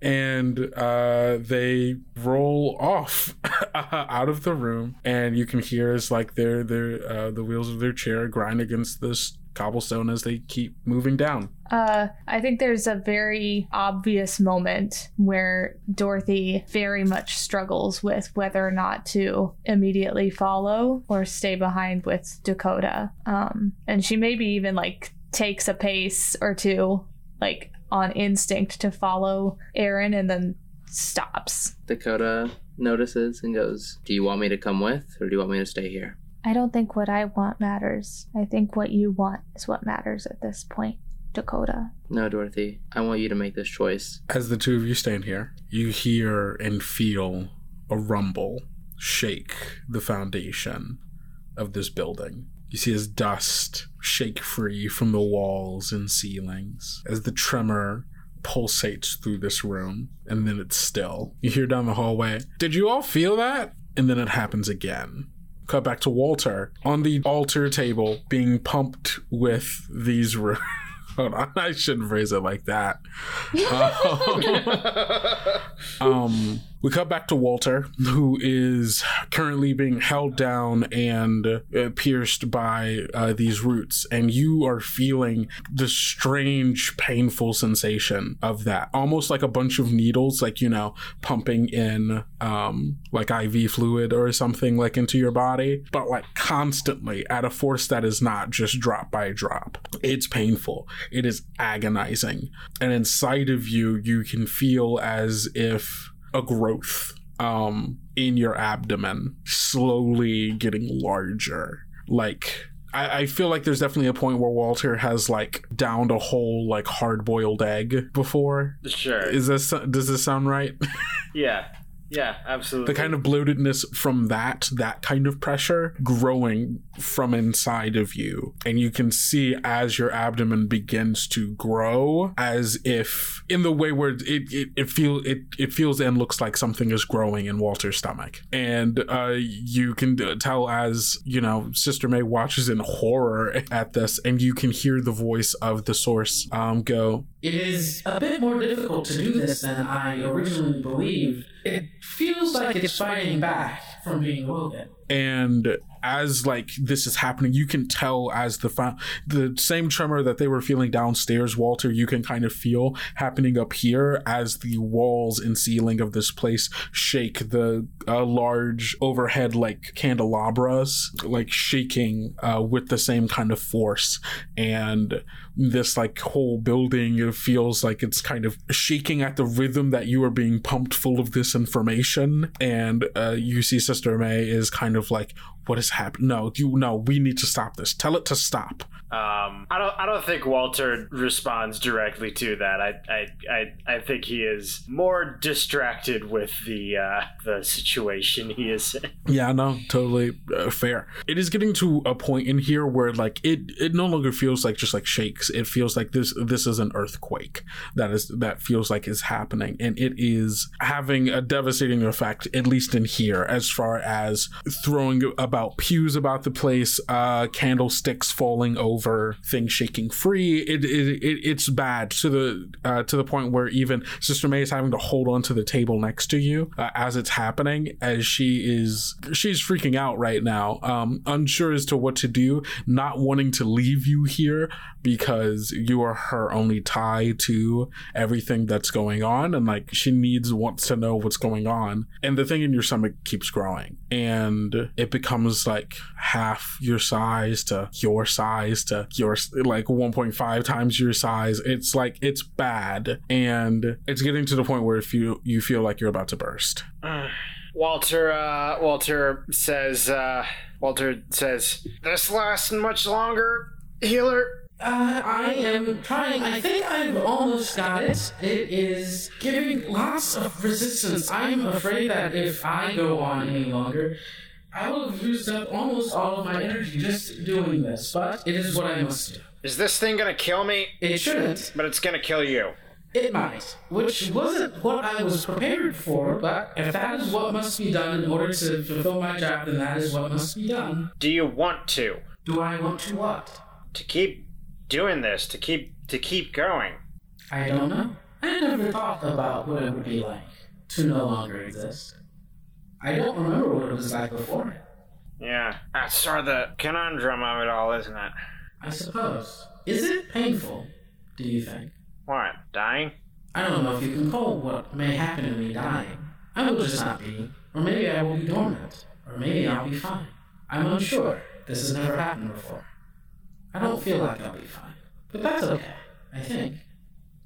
And they roll off out of the room. And you can hear it's the wheels of their chair grind against this cobblestone as they keep moving down. I think there's a very obvious moment where Dorothy very much struggles with whether or not to immediately follow or stay behind with Dakota. And she maybe even takes a pace or two, on instinct to follow Aaron, and then stops. Dakota notices and goes, "Do you want me to come with, or do you want me to stay here?" I don't think what I want matters. I think what you want is what matters at this point. Dakota. No, Dorothy, I want you to make this choice. As the two of you stand here, you hear and feel a rumble shake the foundation of this building. You see as dust shake free from the walls and ceilings, as the tremor pulsates through this room, and then it's still. You hear down the hallway, "Did you all feel that?" And then it happens again. Cut back to Walter on the altar table being pumped with these runes. Hold on, I shouldn't phrase it like that. We cut back to Walter, who is currently being held down and pierced by these roots. And you are feeling the strange, painful sensation of that. Almost like a bunch of needles, like, you know, pumping in like IV fluid or something like into your body. But like constantly at a force that is not just drop by drop. It's painful. It is agonizing. And inside of you, you can feel as if a growth in your abdomen slowly getting larger. Like, I feel like there's definitely a point where Walter has like downed a whole like hard-boiled egg before. Sure. Does this sound right? Yeah. Yeah, absolutely. The kind of bloatedness from that kind of pressure growing from inside of you. And you can see as your abdomen begins to grow, as if in the way where it feels and looks like something is growing in Walter's stomach. And you can tell as, you know, Sister May watches in horror at this, and you can hear the voice of the source go, "It is a bit more difficult to do this than I originally believed. It feels like it's fighting back from being woken." And as like this is happening, you can tell as the same tremor that they were feeling downstairs, Walter, you can kind of feel happening up here as the walls and ceiling of this place shake. The large overhead like candelabras like shaking with the same kind of force, and this like whole building, it feels like it's kind of shaking at the rhythm that you are being pumped full of this information. And you see Sister May is kind of like, "What has happened? No, we need to stop this. Tell it to stop." I don't think Walter responds directly to that. I think he is more distracted with the situation he is in. Yeah, no, totally fair. It is getting to a point in here where like it no longer feels like just like shakes. It feels like this is an earthquake that feels like is happening, and it is having a devastating effect, at least in here, as far as throwing about pews about the place, candlesticks falling over, things shaking free. It's bad to the point where even Sister May is having to hold on to the table next to you as it's happening, as she's freaking out right now, unsure as to what to do, not wanting to leave you here because you are her only tie to everything that's going on, and like she wants to know what's going on. And the thing in your stomach keeps growing, and it becomes like half your size to your size to your like 1.5 times your size. It's like it's bad, and it's getting to the point where you feel like you're about to burst. Walter says, "This lasts much longer, healer." I am trying. I think I've almost got it. It is giving lots of resistance. I'm afraid that if I go on any longer, I will have used up almost all of my energy just doing this, but it is what I must do. Is this thing gonna kill me? It shouldn't. But it's gonna kill you. It might, which wasn't what I was prepared for, but if that is what must be done in order to fulfill my job, then that is what must be done. Do you want to? Do I want to what? To keep doing this, to keep going. I don't know. I never thought about what it would be like to no longer exist. I don't remember what it was like before. Yeah, that's sort of the conundrum of it all, isn't it? I suppose. Is it painful, do you think? What, dying? I don't know if you can call what may happen to me dying. I will just not be, or maybe I will be dormant, or maybe I'll be fine. I'm unsure. This has never happened before. I don't feel like I'll be fine, but that's okay, I think.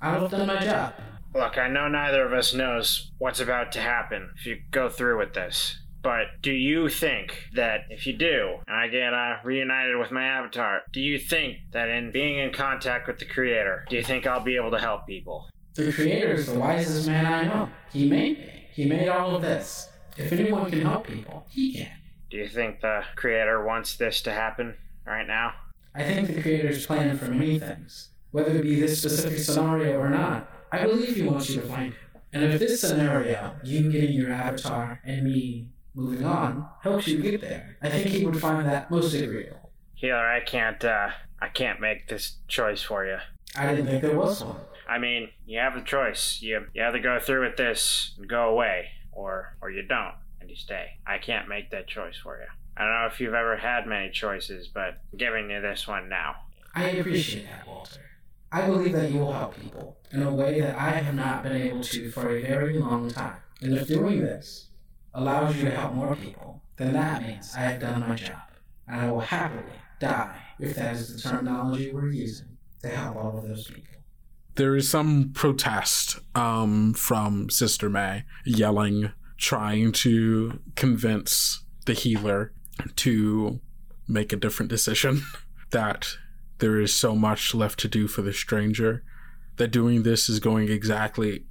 I'll have done my job. Look, I know neither of us knows what's about to happen if you go through with this. But do you think that if you do, and I get reunited with my avatar, do you think that in being in contact with the creator, do you think I'll be able to help people? The creator is the wisest man I know. He made me. He made all of this. If anyone can help people, he can. Do you think the creator wants this to happen right now? I think the creator's plan for many things, whether it be this specific scenario or not. I believe he wants you to find it. And if this scenario, you getting your avatar and me moving on, helps you get there, I think he would find that most agreeable. Healer, I can't make this choice for you. I didn't think there was one. I mean, you have a choice. You either go through with this and go away, or you don't and you stay. I can't make that choice for you. I don't know if you've ever had many choices, but I'm giving you this one now. I appreciate that, Walter. I believe that you will help people in a way that I have not been able to for a very long time. And if doing this allows you to help more people, then that means I have done my job. And I will happily die, if that is the terminology we're using, to help all of those people. There is some protest from Sister May, yelling, trying to convince the healer to make a different decision, that there is so much left to do for the stranger, that doing this is going against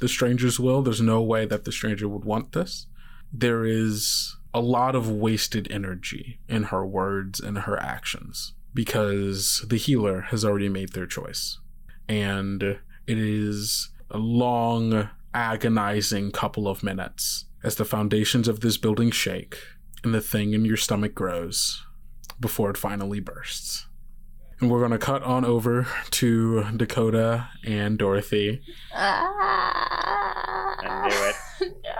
the stranger's will. There's no way that the stranger would want this. There is a lot of wasted energy in her words and her actions, because the healer has already made their choice. And it is a long, agonizing couple of minutes as the foundations of this building shake and the thing in your stomach grows before it finally bursts. And we're going to cut on over to Dakota and Dorothy. I knew it. No.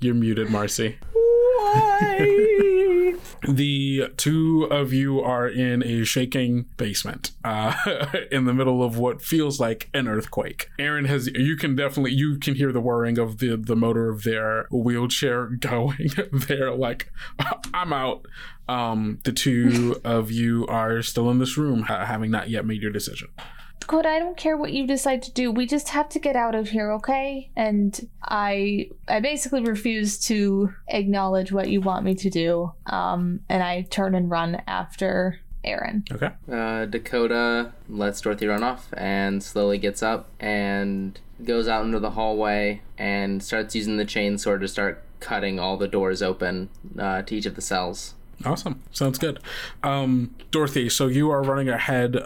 You're muted, Marcy. Why? The two of you are in a shaking basement in the middle of what feels like an earthquake. Aaron has, you can hear the whirring of the motor of their wheelchair going. They're like, I'm out. The two of you are still in this room, having not yet made your decision. Dakota, I don't care what you decide to do. We just have to get out of here, okay? And I basically refuse to acknowledge what you want me to do. And I turn and run after Aaron. Okay. Dakota lets Dorothy run off and slowly gets up and goes out into the hallway and starts using the chainsword to start cutting all the doors open to each of the cells. Awesome. Sounds good. Dorothy, so you are running ahead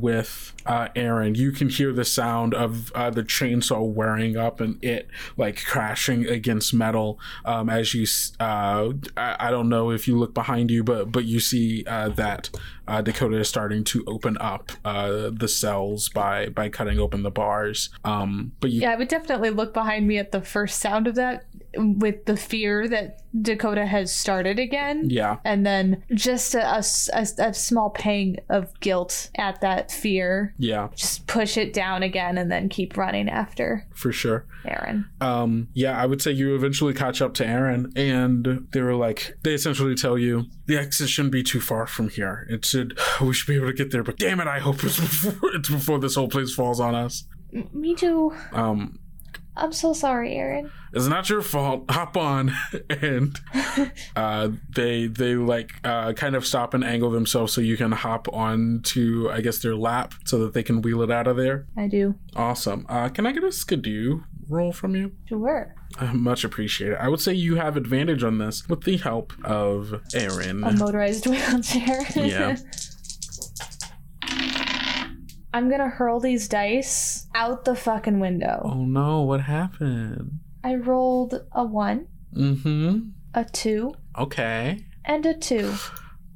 with Aaron. You can hear the sound of the chainsaw wearing up and it like crashing against metal as you I don't know if you look behind you, but you see that Dakota is starting to open up the cells by cutting open the bars. I would definitely look behind me at the first sound of that with the fear that Dakota has started again. Yeah. And then just a small pang of guilt at that fear. Yeah. Just push it down again and then keep running after. For sure. Aaron. I would say you eventually catch up to Aaron and they essentially tell you the exit shouldn't be too far from here. We should be able to get there, but damn it, I hope it's before this whole place falls on us. Me too. I'm so sorry, Aaron. It's not your fault. Hop on. And they kind of stop and angle themselves so you can hop on to, I guess, their lap so that they can wheel it out of there. I do. Awesome. Can I get a skidoo roll from you? Sure. Much appreciated. I would say you have advantage on this with the help of Aaron. A motorized wheelchair. Yeah. I'm gonna hurl these dice out the fucking window. Oh no, what happened? I rolled a 1. Mm-hmm. A 2. Okay. And a 2.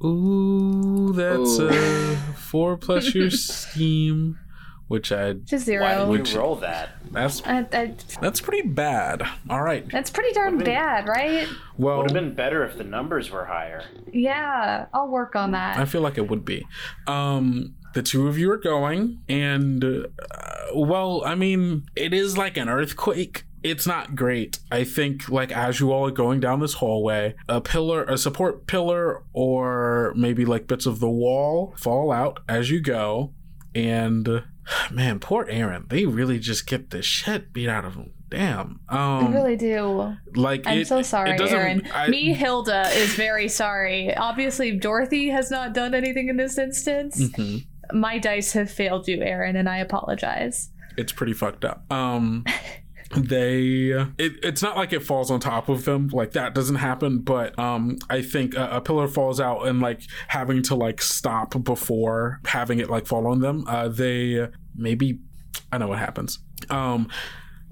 Ooh, that's a 4 plus your scheme, which I... To 0. Why did you roll that? That's pretty bad. All right. That's pretty darn bad, right? Well, would have been better if the numbers were higher. Yeah, I'll work on that. I feel like it would be. The two of you are going, and, it is like an earthquake. It's not great. I think, as you all are going down this hallway, a support pillar, or maybe, bits of the wall fall out as you go, and, man, poor Aaron. They really just get the shit beat out of them. Damn. I really do. Like, I'm so sorry, Aaron. Hilda, is very sorry. Obviously, Dorothy has not done anything in this instance. Mm-hmm. My dice have failed you, Aaron, and I apologize. It's pretty fucked up. It's not like it falls on top of them, like that doesn't happen, but I think a pillar falls out, and like having to like stop before having it like fall on them, they maybe, I know what happens.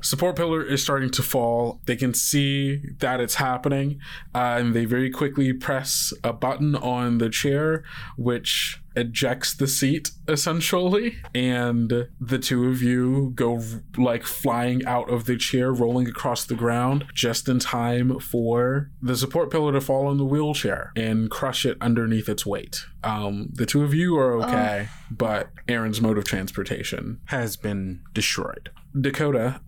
Support pillar is starting to fall. They can see that it's happening, and they very quickly press a button on the chair, which ejects the seat essentially, and the two of you go like flying out of the chair, rolling across the ground just in time for the support pillar to fall on the wheelchair and crush it underneath its weight. The two of you are okay, but Aaron's mode of transportation has been destroyed. Dakota,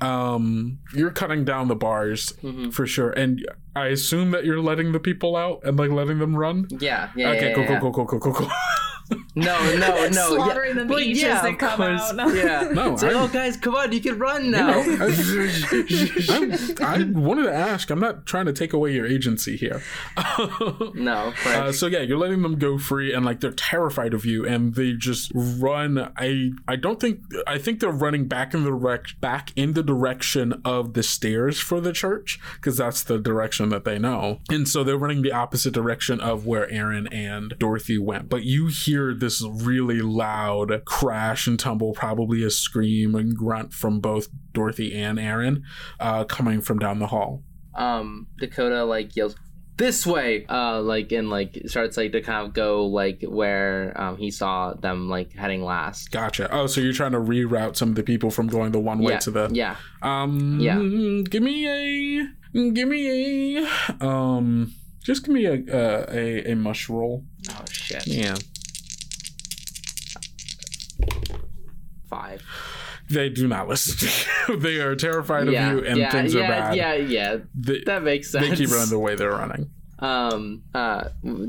you're cutting down the bars, mm-hmm. for sure, and I assume that you're letting the people out and like letting them run. Yeah. Okay. Cool. No. Slaughtering them each as they come out. No, so, guys, come on, you can run now. You know, I wanted to ask. I'm not trying to take away your agency here. No. So yeah, you're letting them go free, and like they're terrified of you, and they just run. I think they're running back in the direction of the stairs for the church, because that's the direction that they know, and so they're running the opposite direction of where Aaron and Dorothy went. But you hear this really loud crash and tumble, probably a scream and grunt from both Dorothy and Aaron, coming from down the hall. Dakota like yells, "This way!" and starts like to kind of go like where he saw them like heading last. Gotcha. Oh, so you're trying to reroute some of the people from going the one way to the Give me a mush roll. Oh shit. Yeah. 5. They do not listen to you. They are terrified of you, and things are bad. That makes sense. They keep running the way they're running.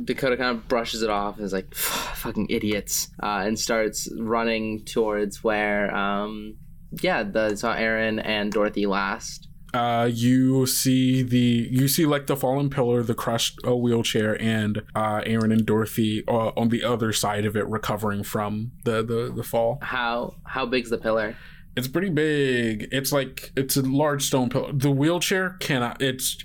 Dakota kind of brushes it off and is like, fucking idiots, and starts running towards where saw Aaron and Dorothy last. You see like the fallen pillar, the crushed wheelchair, and Aaron and Dorothy on the other side of it, recovering from the fall. How big's the pillar? It's pretty big. It's a large stone pillar. The wheelchair cannot. It's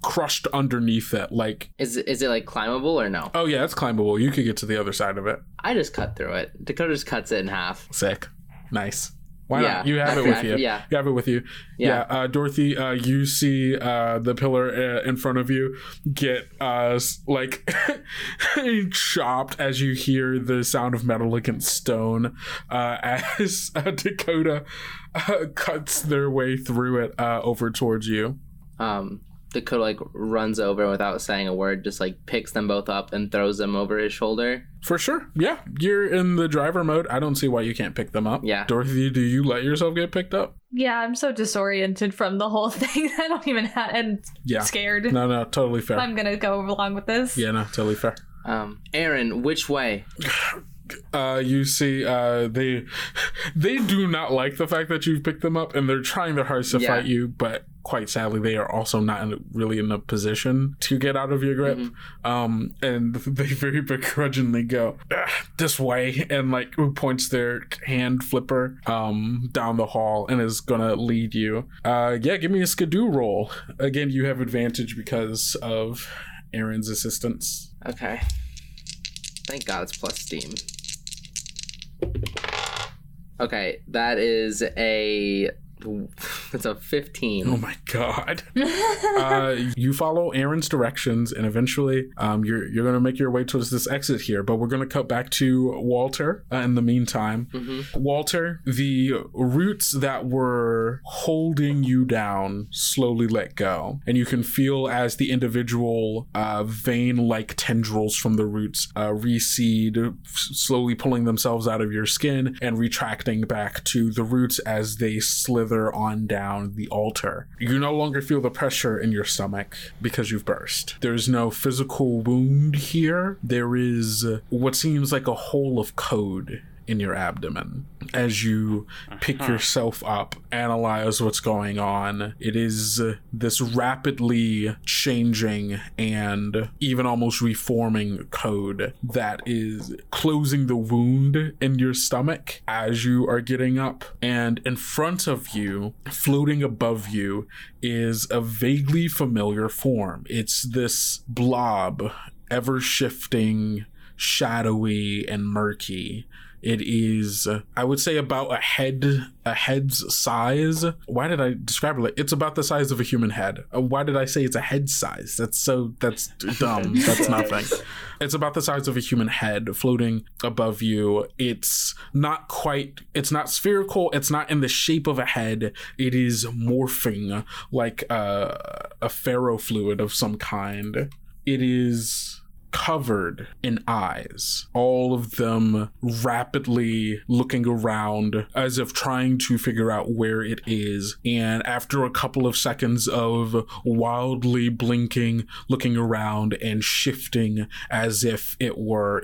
crushed underneath it. Like, is it like climbable or no? Oh yeah, it's climbable. You could get to the other side of it. I just cut through it. Dakota just cuts it in half. Sick. Nice. Why not? You have it with you. Yeah. You have it with you. Yeah. Dorothy, you see the pillar in front of you get like chopped as you hear the sound of metal against stone as Dakota cuts their way through it over towards you. Dakota like runs over without saying a word, just like picks them both up and throws them over his shoulder. For sure. Yeah. You're in the driver mode. I don't see why you can't pick them up. Yeah. Dorothy, do you let yourself get picked up? Yeah, I'm so disoriented from the whole thing. I don't even have, and scared. No, totally fair. I'm going to go along with this. Yeah, no, totally fair. Aaron, which way? You see, they do not like the fact that you've picked them up, and they're trying their hardest to fight you, but quite sadly they are also not really in a position to get out of your grip. Mm-hmm. And they very begrudgingly go, "This way," and like points their hand flipper down the hall and is gonna lead you. Give me a skidoo roll. Again, you have advantage because of Aaron's assistance. Okay. Thank God it's plus steam. Okay, that is a 15. Oh my God. You follow Aaron's directions, and eventually you're going to make your way towards this exit here, but we're going to cut back to Walter in the meantime. Mm-hmm. Walter, the roots that were holding you down slowly let go, and you can feel as the individual vein-like tendrils from the roots reseed, slowly pulling themselves out of your skin and retracting back to the roots as they slither on down the altar. You no longer feel the pressure in your stomach because you've burst. There's no physical wound here. There is what seems like a hole of code in your abdomen. As you pick yourself up, analyze what's going on, it is this rapidly changing and even almost reforming code that is closing the wound in your stomach as you are getting up. And in front of you, floating above you, is a vaguely familiar form. It's this blob, ever shifting, shadowy, and murky. It is, I would say, about a head's size. Why did I describe it? It's about the size of a human head. Why did I say it's a head size? That's dumb. That's nothing. It's about the size of a human head floating above you. It's not spherical. It's not in the shape of a head. It is morphing like a ferrofluid of some kind. It is covered in eyes, all of them rapidly looking around as if trying to figure out where it is. And after a couple of seconds of wildly blinking, looking around and shifting as if it were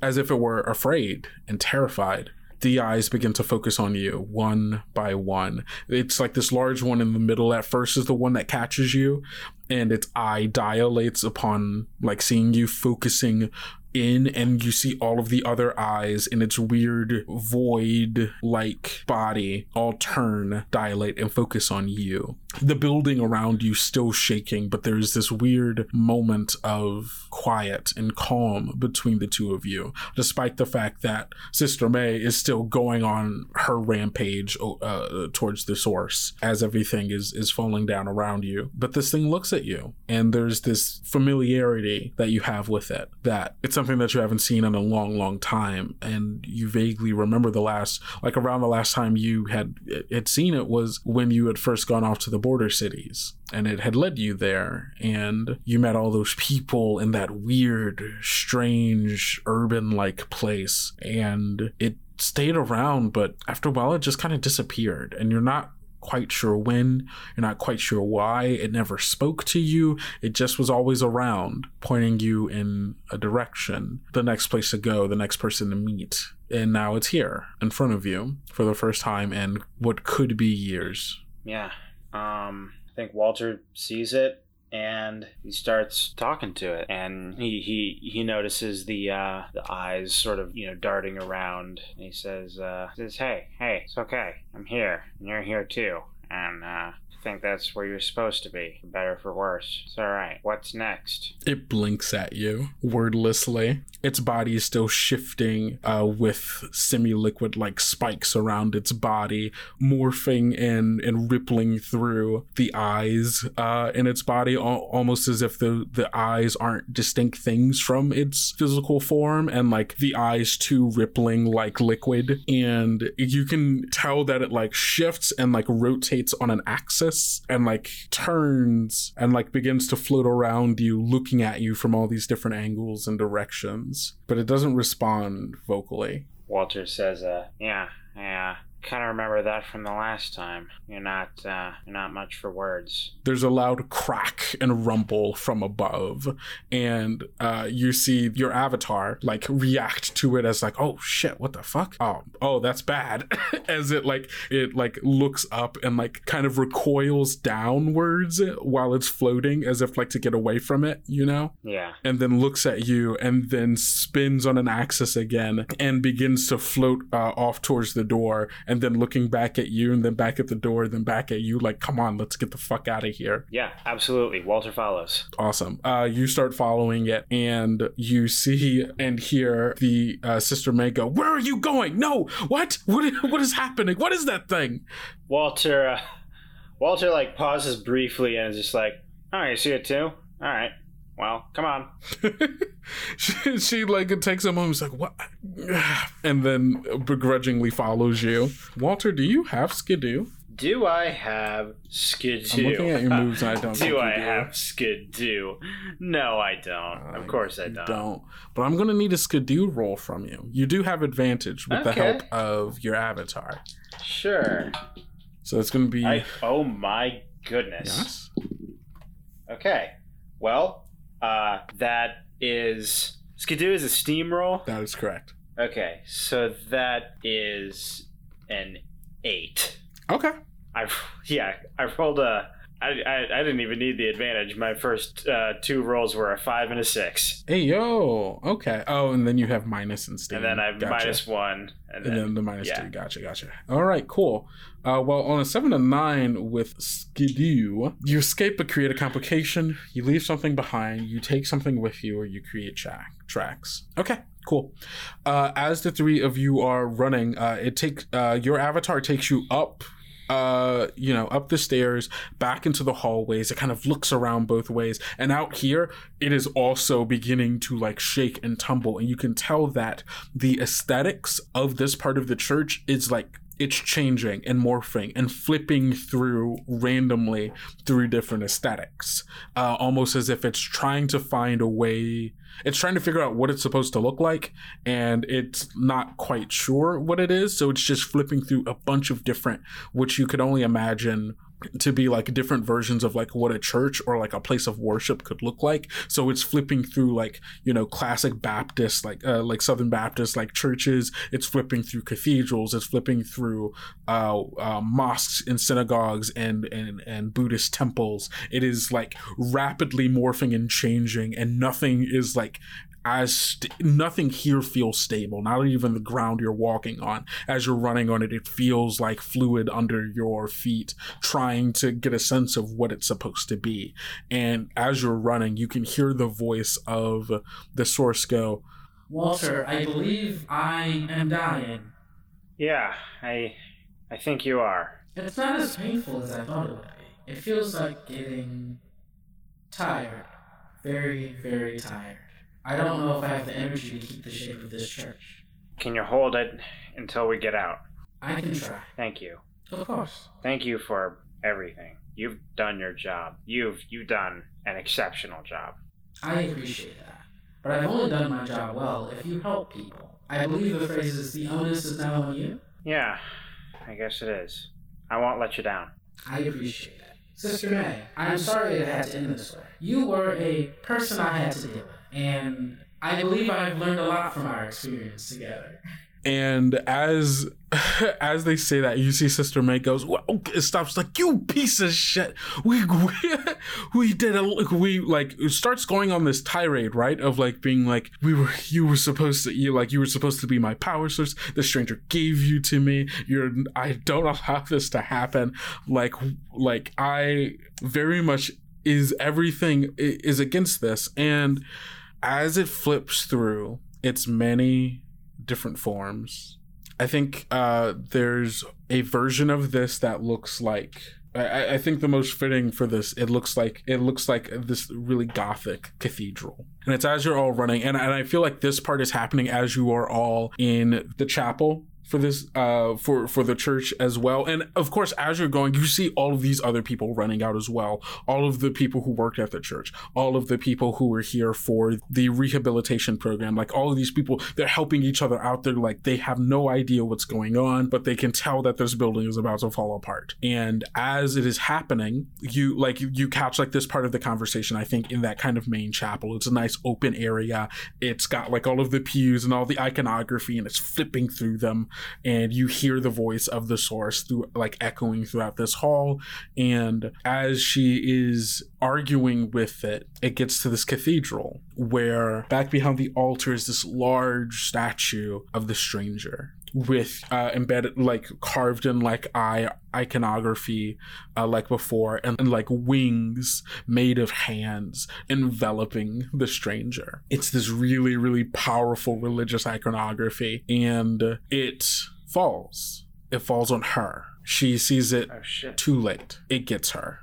afraid and terrified, the eyes begin to focus on you one by one. It's like this large one in the middle at first is the one that catches you, and its eye dilates upon like seeing you, focusing in, and you see all of the other eyes in its weird void-like body all turn, dilate, and focus on you. The building around you still shaking, but there's this weird moment of quiet and calm between the two of you, despite the fact that Sister May is still going on her rampage towards the source as everything is falling down around you. But this thing looks at you, and there's this familiarity that you have with it, that it's something that you haven't seen in a long, long time, and you vaguely remember around the last time you had seen it was when you had first gone off to the border cities, and it had led you there, and you met all those people in that weird, strange, urban-like place, and it stayed around, but after a while it just kind of disappeared, and you're not quite sure when, you're not quite sure why. It never spoke to you. It just was always around, pointing you in a direction, the next place to go, the next person to meet. And now it's here in front of you for the first time in what could be years. Yeah. I think Walter sees it and he starts talking to it, and he notices the eyes sort of, you know, darting around, and he says, hey, it's okay, I'm here and you're here too, and I think that's where you're supposed to be, for better or for worse. It's all right. What's next? It blinks at you wordlessly. Its body is still shifting with semi-liquid like spikes around its body, morphing and rippling through the eyes in its body, almost as if the eyes aren't distinct things from its physical form, and like the eyes too rippling like liquid. And you can tell that it like shifts and like rotates on an axis and like turns and like begins to float around you, looking at you from all these different angles and directions, but it doesn't respond vocally. Walter says, yeah, kind of remember that from the last time. You're not much for words. There's a loud crack and rumble from above, and you see your avatar like react to it as like, oh shit, what the fuck? Oh, that's bad. As it looks up and like kind of recoils downwards while it's floating, as if like to get away from it, you know? Yeah. And then looks at you, and then spins on an axis again and begins to float off towards the door. And then looking back at you, and then back at the door, and then back at you, like, come on, let's get the fuck out of here. Yeah, absolutely. Walter follows. Awesome. You start following it, and you see and hear the Sister May go, where are you going? No! What? What is happening? What is that thing? Walter like pauses briefly and is just like, all right, you see it too? All right. Well, come on. she like takes a moment, like, what? And then begrudgingly follows you. Walter, do you have Skidoo? Do I have Skidoo? I'm looking at your moves, and I don't. Do I have Skidoo? No, I don't. Of course I don't. But I'm going to need a Skidoo roll from you. You do have advantage with the help of your avatar. Sure. So it's going to be... oh my goodness. Yes? Okay. Well... that is... Skidoo is a steamroll? That is correct. Okay, so that is an 8. Okay. I rolled a... I didn't even need the advantage. My first two rolls were a 5 and a 6. Hey, yo. Okay. Oh, and then you have minus and steam. And then I have minus 1. And then the minus 2. Gotcha. All right, cool. Well, on a 7 and 9 with Skidoo, you escape but create a complication. You leave something behind. You take something with you, or you create tracks. Okay. Cool. As the three of you are running, your avatar takes you up. Up the stairs, back into the hallways. It kind of looks around both ways. And out here, it is also beginning to shake and tumble. And you can tell that the aesthetics of this part of the church is it's changing and morphing and flipping through randomly through different aesthetics, almost as if it's trying to find a way. It's trying to figure out what it's supposed to look like, and it's not quite sure what it is. So it's just flipping through a bunch of different, which you could only imagine to be different versions of what a church or a place of worship could look like. So it's flipping through classic Baptist, Southern Baptist churches. It's flipping through cathedrals. It's flipping through mosques and synagogues and Buddhist temples. It is rapidly morphing and changing, and nothing is nothing here feels stable. Not even the ground you're walking on. As you're running on it, it feels fluid under your feet, trying to get a sense of what it's supposed to be. And as you're running, you can hear the voice of the source go, "Walter, I believe I am dying." "Yeah, I think you are." "It's not as painful as I thought it would be. It feels like getting tired. Very, very tired. I don't know if I have the energy to keep the shape of this church." "Can you hold it until we get out?" "I can try." "Thank you." "Of course." "Thank you for everything. You've done your job. You've done an exceptional job." "I appreciate that. But I've only done my job well if you help people. I believe the phrase is, the onus is now on you." "Yeah, I guess it is. I won't let you down." "I appreciate that. Sister May, I'm sorry it had to end this way. You were a person I had to deal with. And I believe I've learned a lot from our experience together." And as they say that, you see Sister May goes, "Well, okay," stops, "You piece of shit. It starts going on this tirade, right? Of being you were supposed to be my power source. The stranger gave you to me. I don't allow this to happen. I very much everything is against this." And as it flips through its many different forms, I think there's a version of this that looks like, I think the most fitting for this, it looks like this really gothic cathedral. And it's as you're all running, and I feel like this part is happening as you are all in the chapel for this for the church as well. And of course, as you're going, you see all of these other people running out as well. All of the people who worked at the church, all of the people who were here for the rehabilitation program, all of these people, they're helping each other out. They're they have no idea what's going on, but they can tell that this building is about to fall apart. And as it is happening, you catch this part of the conversation, I think, in that kind of main chapel. It's a nice open area. It's got all of the pews and all the iconography, and it's flipping through them. And you hear the voice of the source through echoing throughout this hall. And as she is arguing with it, it gets to this cathedral, where back behind the altar is this large statue of the stranger with embedded carved in eye iconography like before, and wings made of hands enveloping the stranger. It's this really, really powerful religious iconography, and it falls on her. She sees it too late. It gets her,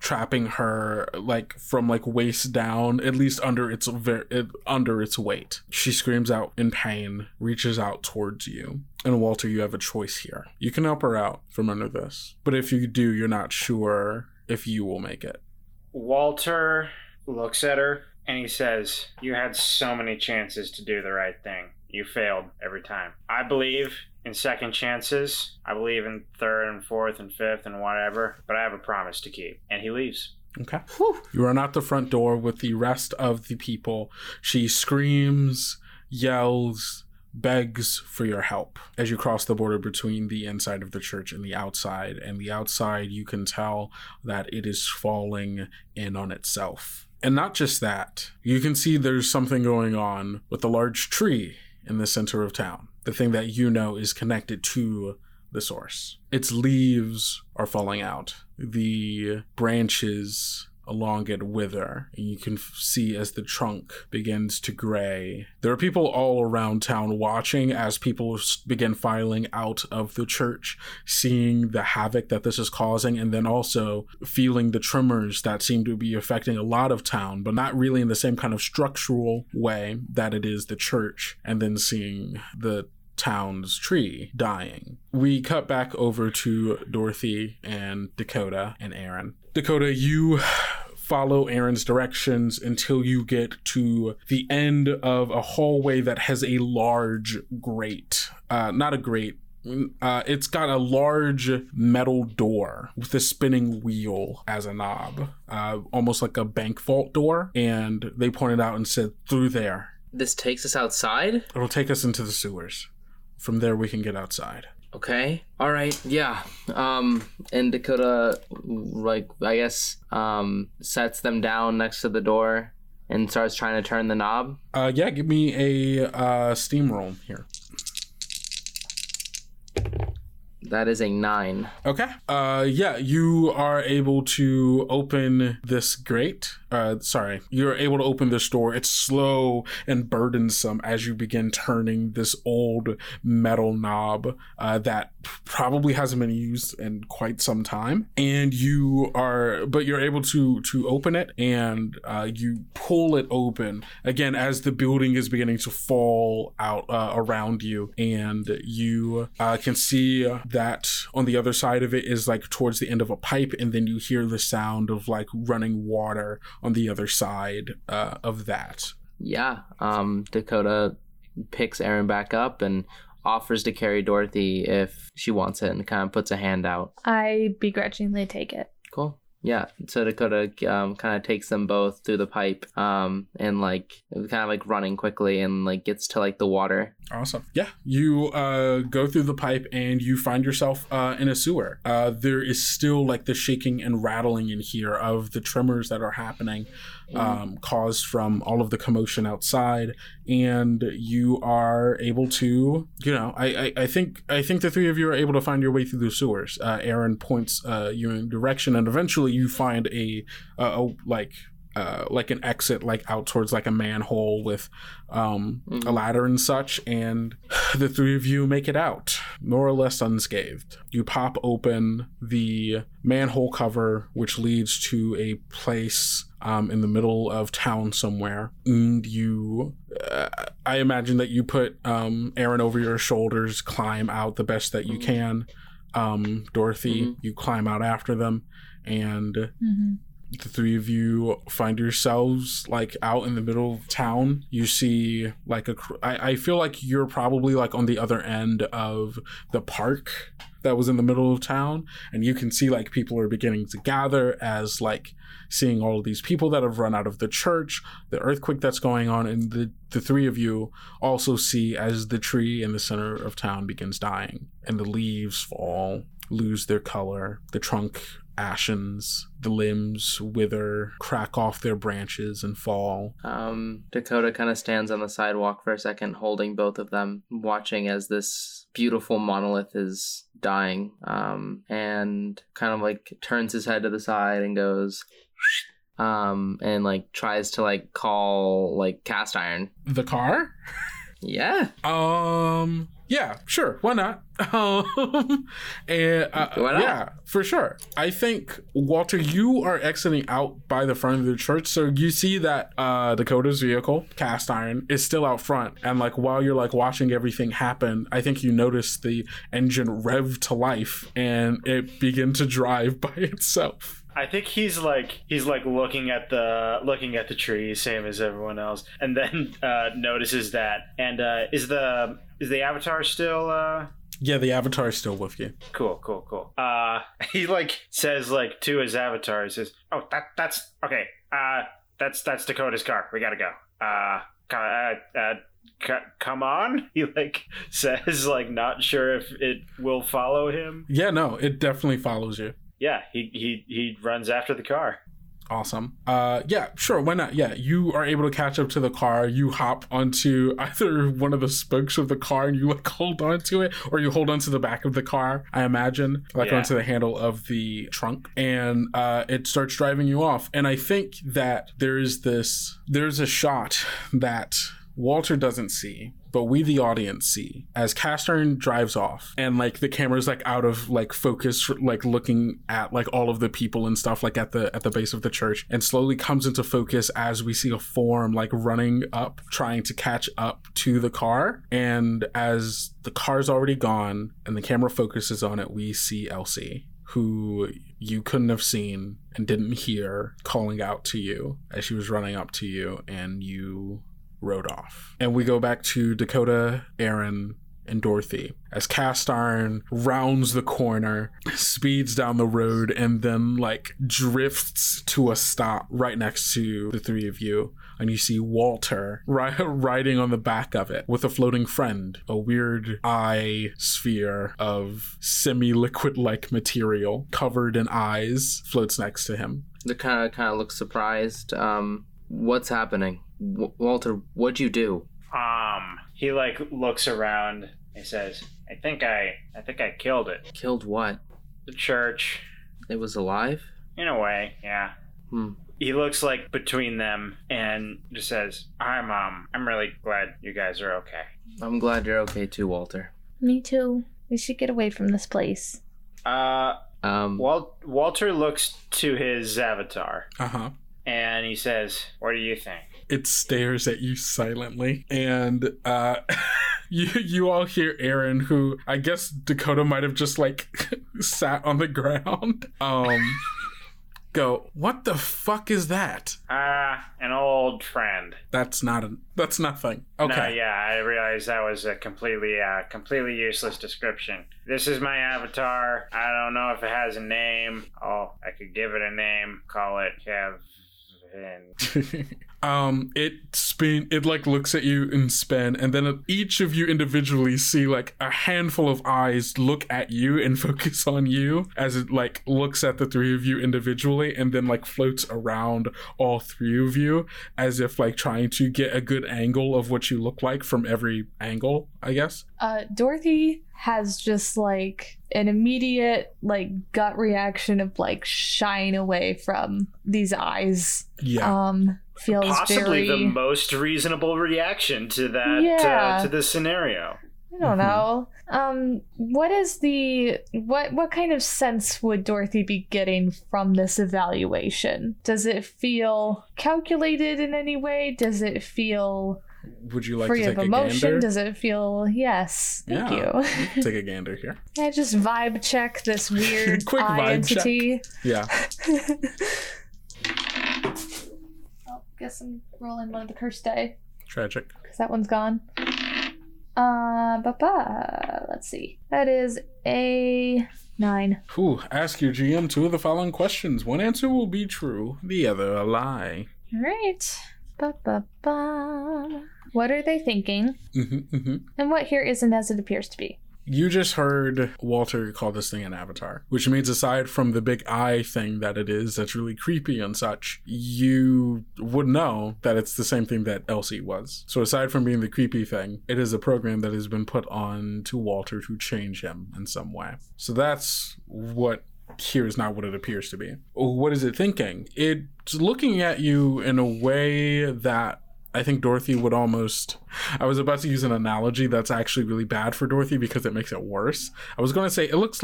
trapping her from waist down, at least under its weight. She screams out in pain, reaches out towards you. And Walter, you have a choice here. You can help her out from under this, but if you do, you're not sure if you will make it. Walter looks at her and he says, "You had so many chances to do the right thing. You failed every time. I believe in second chances. I believe in third and fourth and fifth and whatever, but I have a promise to keep." And he leaves. Okay. Whew. You run out the front door with the rest of the people. She screams, yells, begs for your help as you cross the border between the inside of the church and the outside. And the outside, you can tell that it is falling in on itself. And not just that, you can see there's something going on with the large tree in the center of town. The thing that you know is connected to the source. Its leaves are falling out. The branches elongate, wither, and you can see as the trunk begins to gray. There are people all around town watching as people begin filing out of the church, seeing the havoc that this is causing, and then also feeling the tremors that seem to be affecting a lot of town, but not really in the same kind of structural way that it is the church, and then seeing the town's tree dying. We cut back over to Dorothy and Dakota and Aaron. Dakota, you follow Aaron's directions until you get to the end of a hallway that has a large grate. It's got a large metal door with a spinning wheel as a knob, almost like a bank vault door. And they pointed out and said, through there. This takes us outside? It'll take us into the sewers. From there, we can get outside. Okay. All right. Yeah. And Dakota, sets them down next to the door and starts trying to turn the knob. Give me a steamroll here. That is a 9. Okay. You are able to open this grate. You're able to open this door. It's slow and burdensome as you begin turning this old metal knob that probably hasn't been used in quite some time. And you're able to open it, and you pull it open again as the building is beginning to fall out around you, and you can see that on the other side of it is like towards the end of a pipe, and then you hear the sound of like running water on the other side of that. Yeah. Dakota picks Aaron back up and offers to carry Dorothy if she wants it, and kind of puts a hand out. I begrudgingly take it. Cool. Yeah. So Dakota kind of takes them both through the pipe and running quickly and gets to the water. Awesome. Yeah. You go through the pipe and you find yourself in a sewer. There is still the shaking and rattling in here of the tremors that are happening caused from all of the commotion outside. And you are able to, I think the three of you are able to find your way through the sewers. Aaron points you in direction, and eventually you find an exit out towards a manhole with a ladder and such, and the three of you make it out more or less unscathed. You pop open the manhole cover, which leads to a place in the middle of town somewhere, and you I imagine that you put Aaron over your shoulders, climb out the best that you can. Dorothy, you climb out after them, and the three of you find yourselves out in the middle of town. You see I feel like you're probably on the other end of the park that was in the middle of town, and you can see people are beginning to gather as seeing all of these people that have run out of the church, the earthquake that's going on, and the three of you also see as the tree in the center of town begins dying, and the leaves fall, lose their color, the trunk ashens, the limbs wither, crack off their branches and fall. Dakota kind of stands on the sidewalk for a second, holding both of them, watching as this beautiful monolith is dying, and kind of turns his head to the side and goes and tries to call Cast Iron. The car? Yeah. Yeah, sure. Why not? Why not? Yeah, for sure. I think, Walter, you are exiting out by the front of the church. So you see that Dakota's vehicle, Cast Iron, is still out front. And while you're watching everything happen, I think you notice the engine rev to life and it begin to drive by itself. I think he's looking at the tree, same as everyone else, and then notices that. And is the avatar still? Yeah, the avatar is still with you. Cool. He says to his avatar, he says, "Oh, that's okay. That's Dakota's car. We gotta go. come on, he like says, like not sure if it will follow him. Yeah, no, it definitely follows you. Yeah, he runs after the car. Awesome. Yeah, sure, why not? Yeah, you are able to catch up to the car. You hop onto either one of the spokes of the car and you like hold on to it, or you hold on to the back of the car, I imagine, like onto the handle of the trunk, and it starts driving you off. And I think that there's a shot that Walter doesn't see, but we the audience see as Cast Iron drives off, and like the camera's like out of like focus, like looking at like all of the people and stuff like at the base of the church, and slowly comes into focus as we see a form like running up, trying to catch up to the car. And as the car's already gone and the camera focuses on it, we see Elsie, who you couldn't have seen and didn't hear, calling out to you as she was running up to you, and you rode off. And we go back to Dakota, Aaron, and Dorothy as Cast Iron rounds the corner, speeds down the road, and then like drifts to a stop right next to the three of you. And you see Walter riding on the back of it with a floating friend, a weird eye sphere of semi-liquid-like material covered in eyes floats next to him. They kind of look surprised. What's happening? Walter, what'd you do? He like looks around and says, I think I killed it. Killed what? The church. It was alive? In a way, yeah. He looks like between them and just says, I'm really glad you guys are okay. I'm glad you're okay too, Walter. Me too. We should get away from this place. Walter looks to his avatar. Uh-huh. And he says, what do you think? It stares at you silently, and you all hear Aaron, who I guess Dakota might have just like sat on the ground, go, what the fuck is that? An old friend. That's nothing. Okay. No, yeah, I realized that was a completely useless description. This is my avatar. I don't know if it has a name. Oh, I could give it a name. Call it Kevin. It like looks at you and spin, and then each of you individually see like a handful of eyes look at you and focus on you as it like looks at the three of you individually, and then like floats around all three of you as if like trying to get a good angle of what you look like from every angle, I guess. Dorothy has just like an immediate like gut reaction of like shying away from these eyes. Yeah. Feels possibly very... the most reasonable reaction to that, to this scenario. I don't know. What kind of sense would Dorothy be getting from this evaluation? Does it feel calculated in any way? Does it feel? Would you like free to take of emotion? A gander? Does it feel? Yes. Thank you. Take a gander here. Yeah, just vibe check this weird quick eye entity. Check. Yeah. Guess I'm rolling one of the cursed die. Tragic. Because that one's gone. Let's see. That is a 9. Ooh, ask your GM two of the following questions. One answer will be true, the other a lie. All right. What are they thinking? And what here isn't as it appears to be? You just heard Walter call this thing an avatar, which means aside from the big eye thing that it is that's really creepy and such, you would know that it's the same thing that Elsie was. So aside from being the creepy thing, it is a program that has been put on to Walter to change him in some way. So that's what here is not what it appears to be. What is it thinking? It's looking at you in a way that I think Dorothy would almost... I was about to use an analogy that's actually really bad for Dorothy because it makes it worse. I was going to say it looks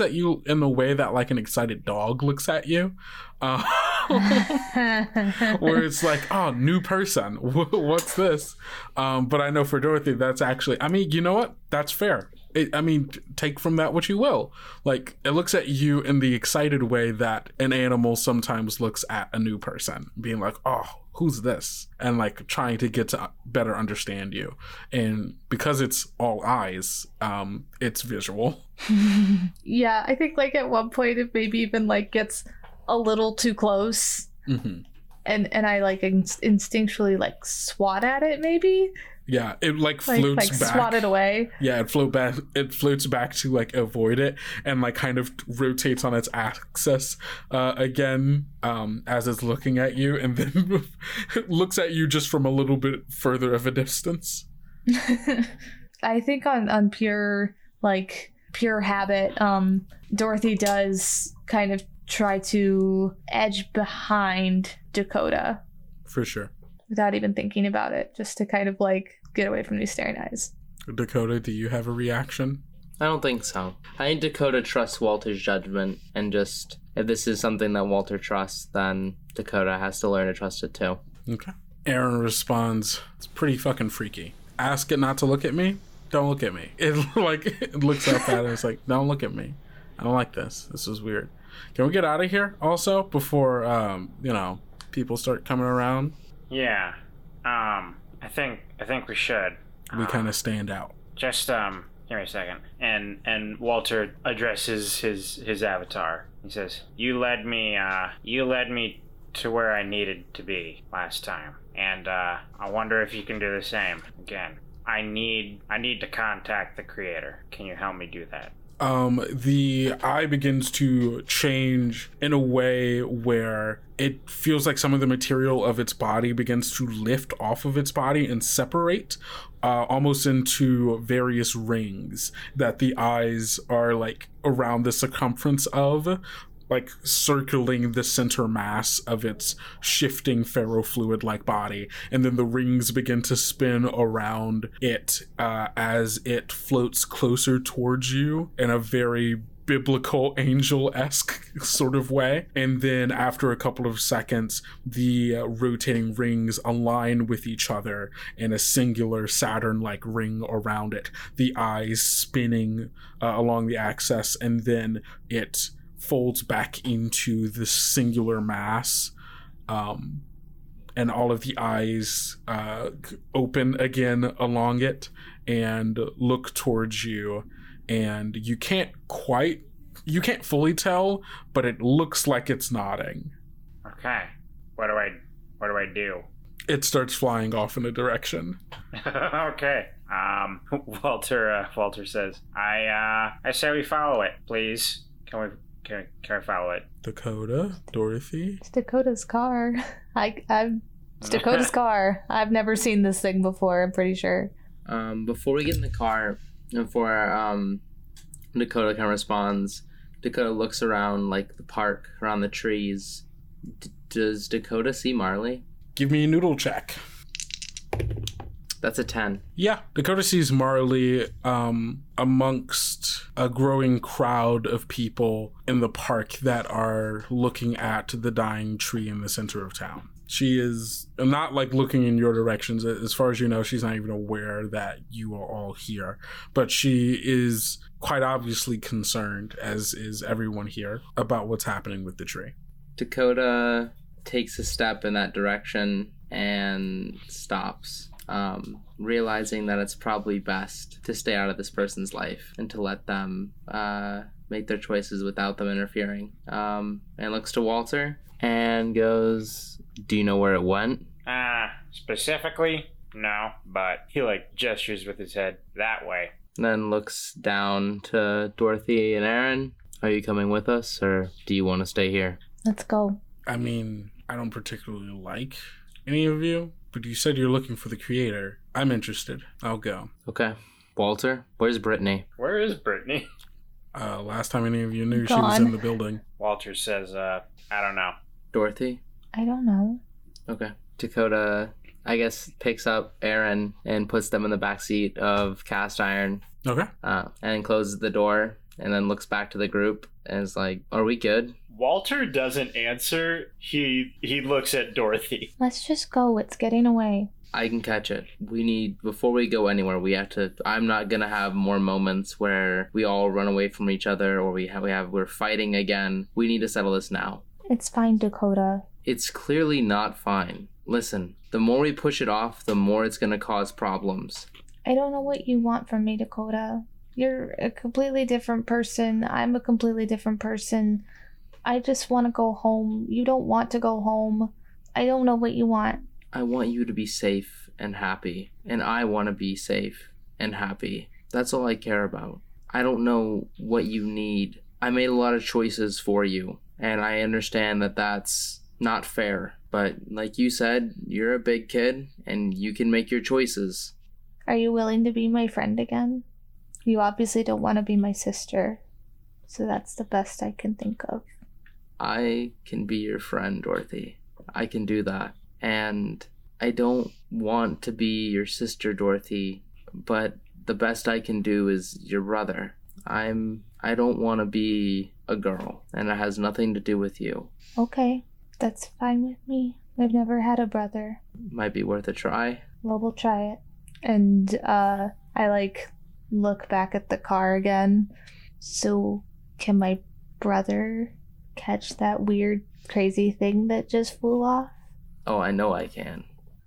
at you in the way that like an excited dog looks at you. Where it's like, oh, new person. What's this? But I know for Dorothy, that's actually... I mean, you know what? That's fair. Take from that what you will. Like, it looks at you in the excited way that an animal sometimes looks at a new person, being like, oh, who's this? And like trying to get to better understand you. And because it's all eyes, it's visual. Yeah, I think like at one point it maybe even like gets a little too close. And I like instinctually like swat at it maybe. Yeah, it like floats back. Like swatted away. Yeah, it floats back to like avoid it, and like kind of rotates on its axis again as it's looking at you, and then it looks at you just from a little bit further of a distance. I think on pure habit, Dorothy does kind of try to edge behind Dakota. For sure. Without even thinking about it, just to kind of like get away from these staring eyes. Dakota, do you have a reaction? I don't think so. I think Dakota trusts Walter's judgment, and just if this is something that Walter trusts, then Dakota has to learn to trust it too. Okay. Aaron responds, "It's pretty fucking freaky. Ask it not to look at me. Don't look at me." It looks up at it. It's like, "Don't look at me. I don't like this. This is weird. Can we get out of here also before people start coming around?" Yeah, I think we should. We kind of stand out. Just give me a second. And Walter addresses his avatar. He says, "You led me to where I needed to be last time, and I wonder if you can do the same again. I need to contact the creator. Can you help me do that?" The eye begins to change in a way where it feels like some of the material of its body begins to lift off of its body and separate almost into various rings that the eyes are like around the circumference of, like circling the center mass of its shifting ferrofluid-like body. And then the rings begin to spin around it as it floats closer towards you in a very biblical angel-esque sort of way. And then after a couple of seconds, the rotating rings align with each other in a singular Saturn-like ring around it. The eyes spinning along the axis, and then it folds back into this singular mass, and all of the eyes open again along it and look towards you, and you can't fully tell, but it looks like it's nodding. Okay, what do I do? It starts flying off in a direction. Okay. Walter says, I say we follow it, please. Can I follow it? Dakota? Dorothy? It's Dakota's car. It's Dakota's car. I've never seen this thing before, I'm pretty sure. Before we get in the car, before Dakota kind of responds, Dakota looks around like the park, around the trees. Does Dakota see Marley? Give me a noodle check. That's a 10. Yeah. Dakota sees Marley amongst a growing crowd of people in the park that are looking at the dying tree in the center of town. She is not like looking in your directions. As far as you know, she's not even aware that you are all here. But she is quite obviously concerned, as is everyone here, about what's happening with the tree. Dakota takes a step in that direction and stops. Realizing that it's probably best to stay out of this person's life and to let them make their choices without them interfering. And looks to Walter and goes, "Do you know where it went?" Specifically? No, but he like gestures with his head that way. And then looks down to Dorothy and Aaron. "Are you coming with us, or do you want to stay here?" Let's go. I mean, I don't particularly like any of you. But you said you're looking for the creator. I'm interested. I'll go. Okay. Walter, where's Brittany? Where is Brittany? Last time any of you knew, She was in the building. Walter says, I don't know. Dorothy? I don't know. Okay. Dakota, I guess, picks up Aaron and puts them in the backseat of Cast Iron. Okay. And then closes the door and then looks back to the group and is like, "Are we good?" Walter doesn't answer. He looks at Dorothy. "Let's just go. It's getting away. I can catch it. Before we go anywhere, I'm not going to have more moments where we all run away from each other or we're fighting again. We need to settle this now." "It's fine, Dakota." "It's clearly not fine. Listen, the more we push it off, the more it's going to cause problems." "I don't know what you want from me, Dakota. You're a completely different person. I'm a completely different person. I just want to go home. You don't want to go home. I don't know what you want." "I want you to be safe and happy, and I want to be safe and happy. That's all I care about. I don't know what you need. I made a lot of choices for you, and I understand that that's not fair. But like you said, you're a big kid, and you can make your choices. Are you willing to be my friend again? You obviously don't want to be my sister, so that's the best I can think of. I can be your friend, Dorothy. I can do that. And I don't want to be your sister, Dorothy, but the best I can do is your brother. I don't want to be a girl, and it has nothing to do with you. Okay, that's fine with me. I've never had a brother. Might be worth a try. Well, we'll try it. And I look back at the car again. So can my brother catch that weird crazy thing that just flew off? Oh, I know I can.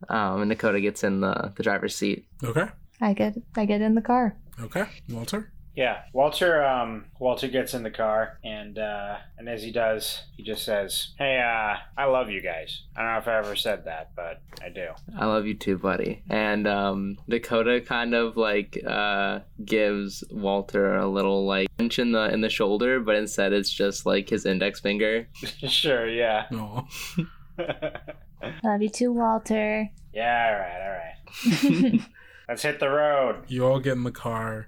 And Dakota gets in the driver's seat. Okay. I get in the car. Okay. Walter? Yeah. Walter gets in the car, and as he does, he just says, "Hey, I love you guys. I don't know if I ever said that, but I do. I love you too, buddy." And Dakota kind of gives Walter a little pinch in the shoulder, but instead it's just his index finger. Sure, yeah. Oh. Love you too, Walter. Yeah, all right. Let's hit the road. You all get in the car,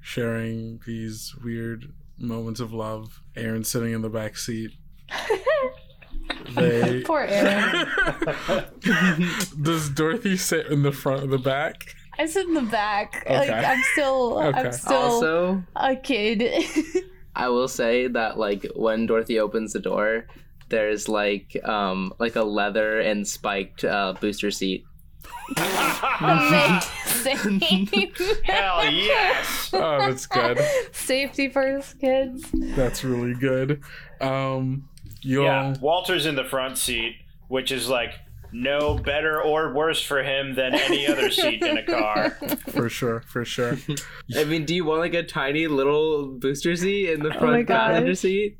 sharing these weird moments of love. Aaron sitting in the back seat. Poor Aaron. Does Dorothy sit in the front or the back? I sit in the back. Okay. I'm still also a kid. I will say that when Dorothy opens the door, there's a leather and spiked booster seat. Amazing. Hell yes. Oh, that's good. Safety first, kids. That's really good. Walter's in the front seat, which is no better or worse for him than any other seat in a car. For sure. I mean, do you want a tiny little booster seat in the front passenger seat?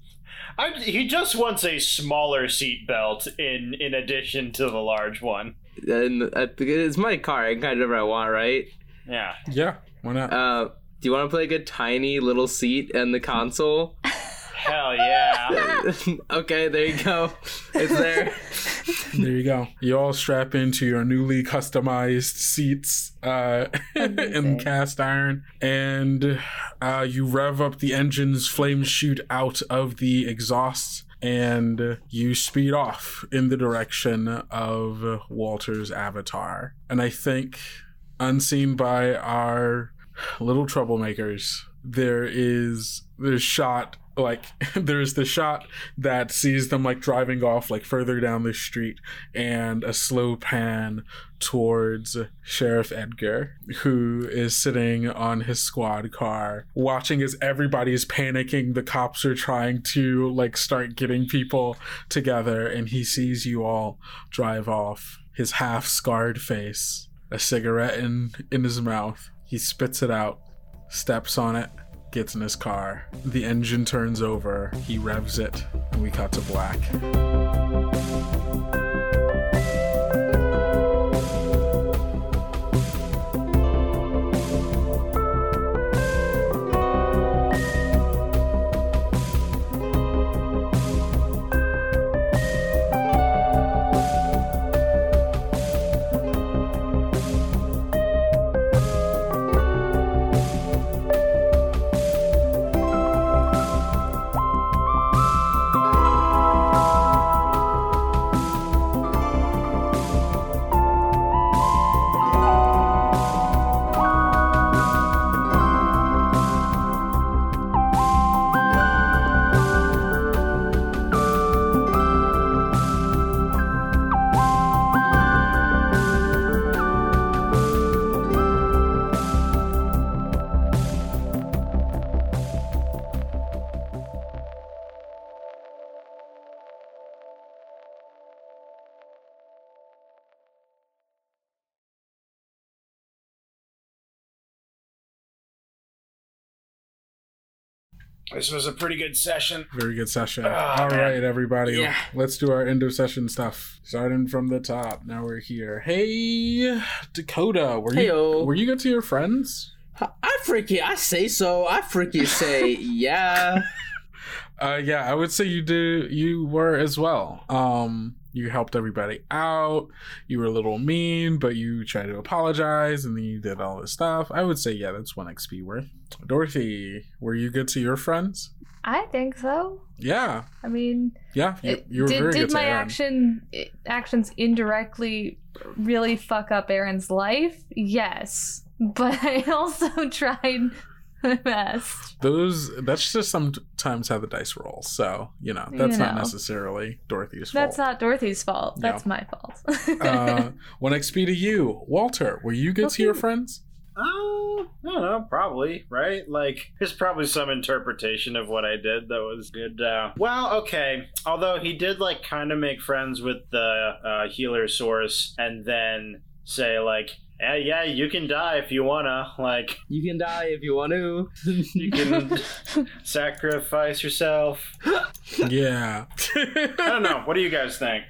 He just wants a smaller seat belt in addition to the large one. And it's my car. I can kind of do whatever I want, right? Yeah. Yeah. Why not? Do you want to play a tiny little seat in the console? Hell yeah. Okay, there you go. It's there. There you go. You all strap into your newly customized seats in cast iron, and you rev up the engines. Flames shoot out of the exhausts, and you speed off in the direction of Walter's avatar. And I think, unseen by our little troublemakers, there's the shot that sees them driving off further down the street, and a slow pan towards Sheriff Edgar, who is sitting on his squad car watching as everybody's panicking. The cops are trying to start getting people together, and he sees you all drive off. His half scarred face, a cigarette in his mouth, he spits it out, steps on it, gets in his car. The engine turns over, he revs it, and we cut to black. This was a pretty good session. Very good session. All right, everybody. Yeah. Let's do our end of session stuff. Starting from the top. Now we're here. Hey, Dakota. Were you good to your friends? I freaking say yeah. Yeah, I would say you were as well. You helped everybody out. You were a little mean, but you tried to apologize, and then you did all this stuff. I would say, yeah, that's 1 XP worth. Dorothy, were you good to your friends? I think so. Yeah. I mean... yeah, you were very good to Aaron. Did my actions indirectly really fuck up Aaron's life? Yes. But I also tried... the best. That's just sometimes how the dice roll. So, not necessarily Dorothy's fault. That's not Dorothy's fault. That's my fault. 1 XP to you. Walter, were you good to your friends? I don't know, probably, right? Like, there's probably some interpretation of what I did that was good. Although he did, like, kind of make friends with the healer source and then say, like, yeah, you can die if you wanna. Like, you can die if you want to. You can sacrifice yourself. Yeah. I don't know. What do you guys think?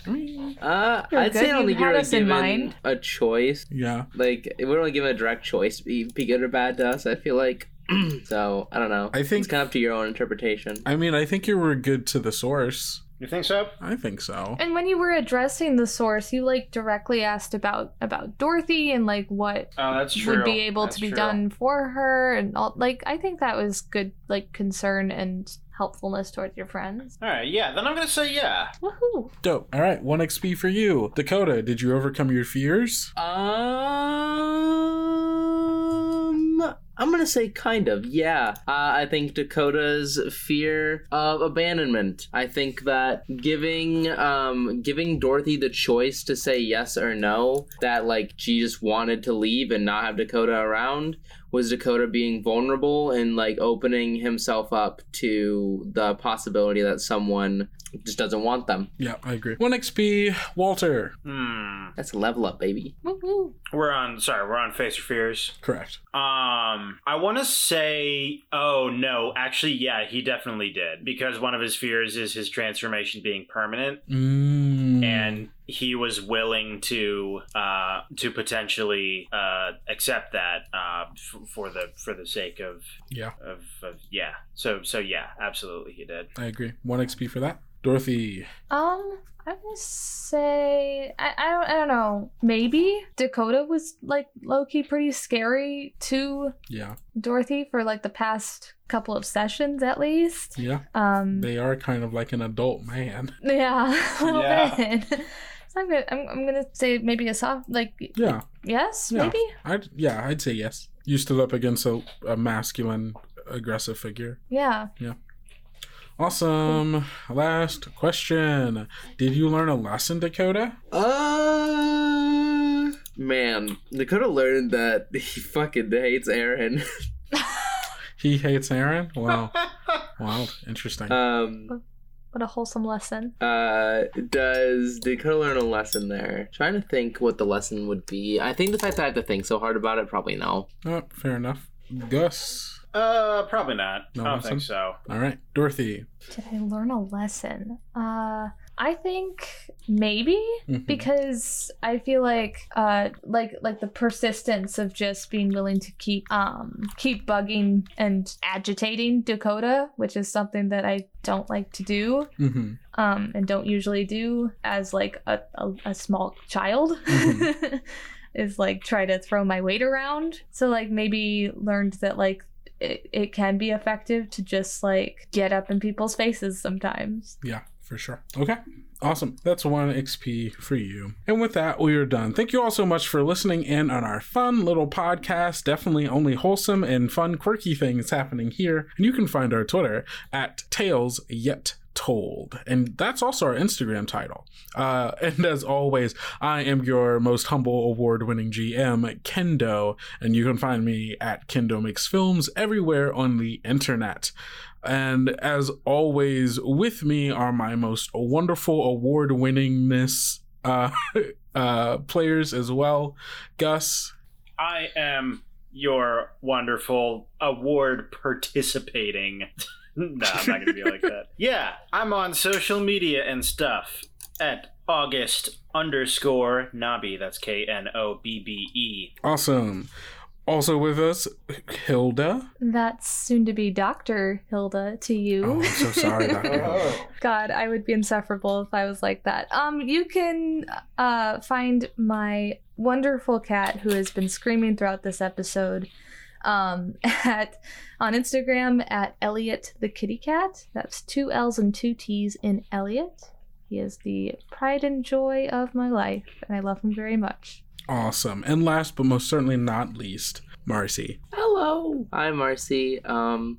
I'd say I don't think you're given a choice. Yeah. Like, we're only given a direct choice. Be good or bad to us, I feel like. So, I don't know. I think it's kind of up to your own interpretation. I mean, I think you were good to the source. You think so? I think so. And when you were addressing the source, you like directly asked about Dorothy and like what would be able to be done for her, and all. Like, I think that was good, like, concern and helpfulness towards your friends. All right, yeah. Then I'm gonna say yeah. Woohoo! Dope. All right, 1 XP for you, Dakota. Did you overcome your fears? I'm gonna say kind of, yeah. I think Dakota's fear of abandonment. I think that giving Dorothy the choice to say yes or no, that like she just wanted to leave and not have Dakota around, was Dakota being vulnerable and like opening himself up to the possibility that someone just doesn't want them. Yeah, I agree. 1 XP, Walter. That's a level up, baby. Woo-hoo. We're on Face Your Fears. Correct. I want to say, oh no, actually, yeah, he definitely did, because one of his fears is his transformation being permanent. And he was willing to potentially accept that for the sake of yeah. So yeah, absolutely, he did. I agree. 1 XP for that. Dorothy. I'm gonna say I don't know. Maybe Dakota was like low-key pretty scary to Dorothy for like the past couple of sessions at least. Yeah. They are kind of like an adult man. Yeah, a little bit. So I'm gonna say maybe a soft maybe. I'd say yes. You stood up against a masculine, aggressive figure. Yeah. Yeah. Awesome. Last question. Did you learn a lesson, Dakota? Man, Dakota learned that he fucking hates Aaron. He hates Aaron? Wow. Wow. Interesting. What a wholesome lesson. Does Dakota learn a lesson there? Trying to think what the lesson would be. I think the fact that I have to think so hard about it, probably no. Oh, fair enough. Gus. Probably not. No, I don't think so. All right. Dorothy. Did I learn a lesson? I think maybe because I feel like the persistence of just being willing to keep bugging and agitating Dakota, which is something that I don't like to do, and don't usually do as like a small child. Mm-hmm. Is like try to throw my weight around. So like maybe learned that like it can be effective to just like get up in people's faces sometimes. Yeah, for sure. Okay. Awesome. That's 1 XP for you. And with that, we are done. Thank you all so much for listening in on our fun little podcast. Definitely only wholesome and fun, quirky things happening here. And you can find our Twitter at Tales Yet Told, and that's also our Instagram title. And as always, I am your most humble award-winning GM, Kendo, and you can find me at Kendo Makes Films everywhere on the internet. And as always, with me are my most wonderful award-winningness players as well. Gus. I am your wonderful award-participating No, I'm not going to be like that. Yeah, I'm on social media and stuff at August_Knobbe. That's Knobbe. Awesome. Also with us, Hilda. That's soon to be Dr. Hilda to you. Oh, I'm so sorry, Dr. Hilda. God, I would be insufferable if I was like that. You can find my wonderful cat who has been screaming throughout this episode on Instagram at Elliot the Kitty Cat. That's 2 L's and 2 T's in Elliot. He is the pride and joy of my life, and I love him very much. Awesome. And last but most certainly not least, Marcy. Hello. Hi, Marcy. You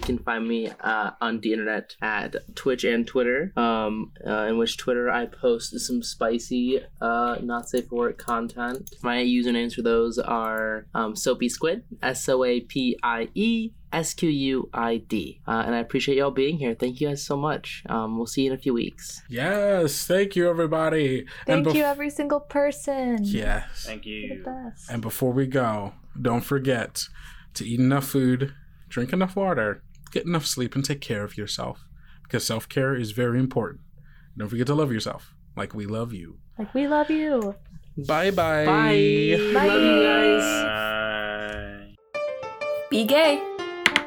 can find me on the internet at Twitch and Twitter, in which Twitter I post some spicy, not safe for work content. My usernames for those are Soapy Squid, SOAPIE SQUID. And I appreciate y'all being here. Thank you guys so much. We'll see you in a few weeks. Yes. Thank you, everybody. Thank you, every single person. Yes. Thank you. And before we go, don't forget to eat enough food, drink enough water, get enough sleep, and take care of yourself. Because self-care is very important. Don't forget to love yourself like we love you. Like we love you. Bye-bye. Bye. Bye. Love you guys. Be gay.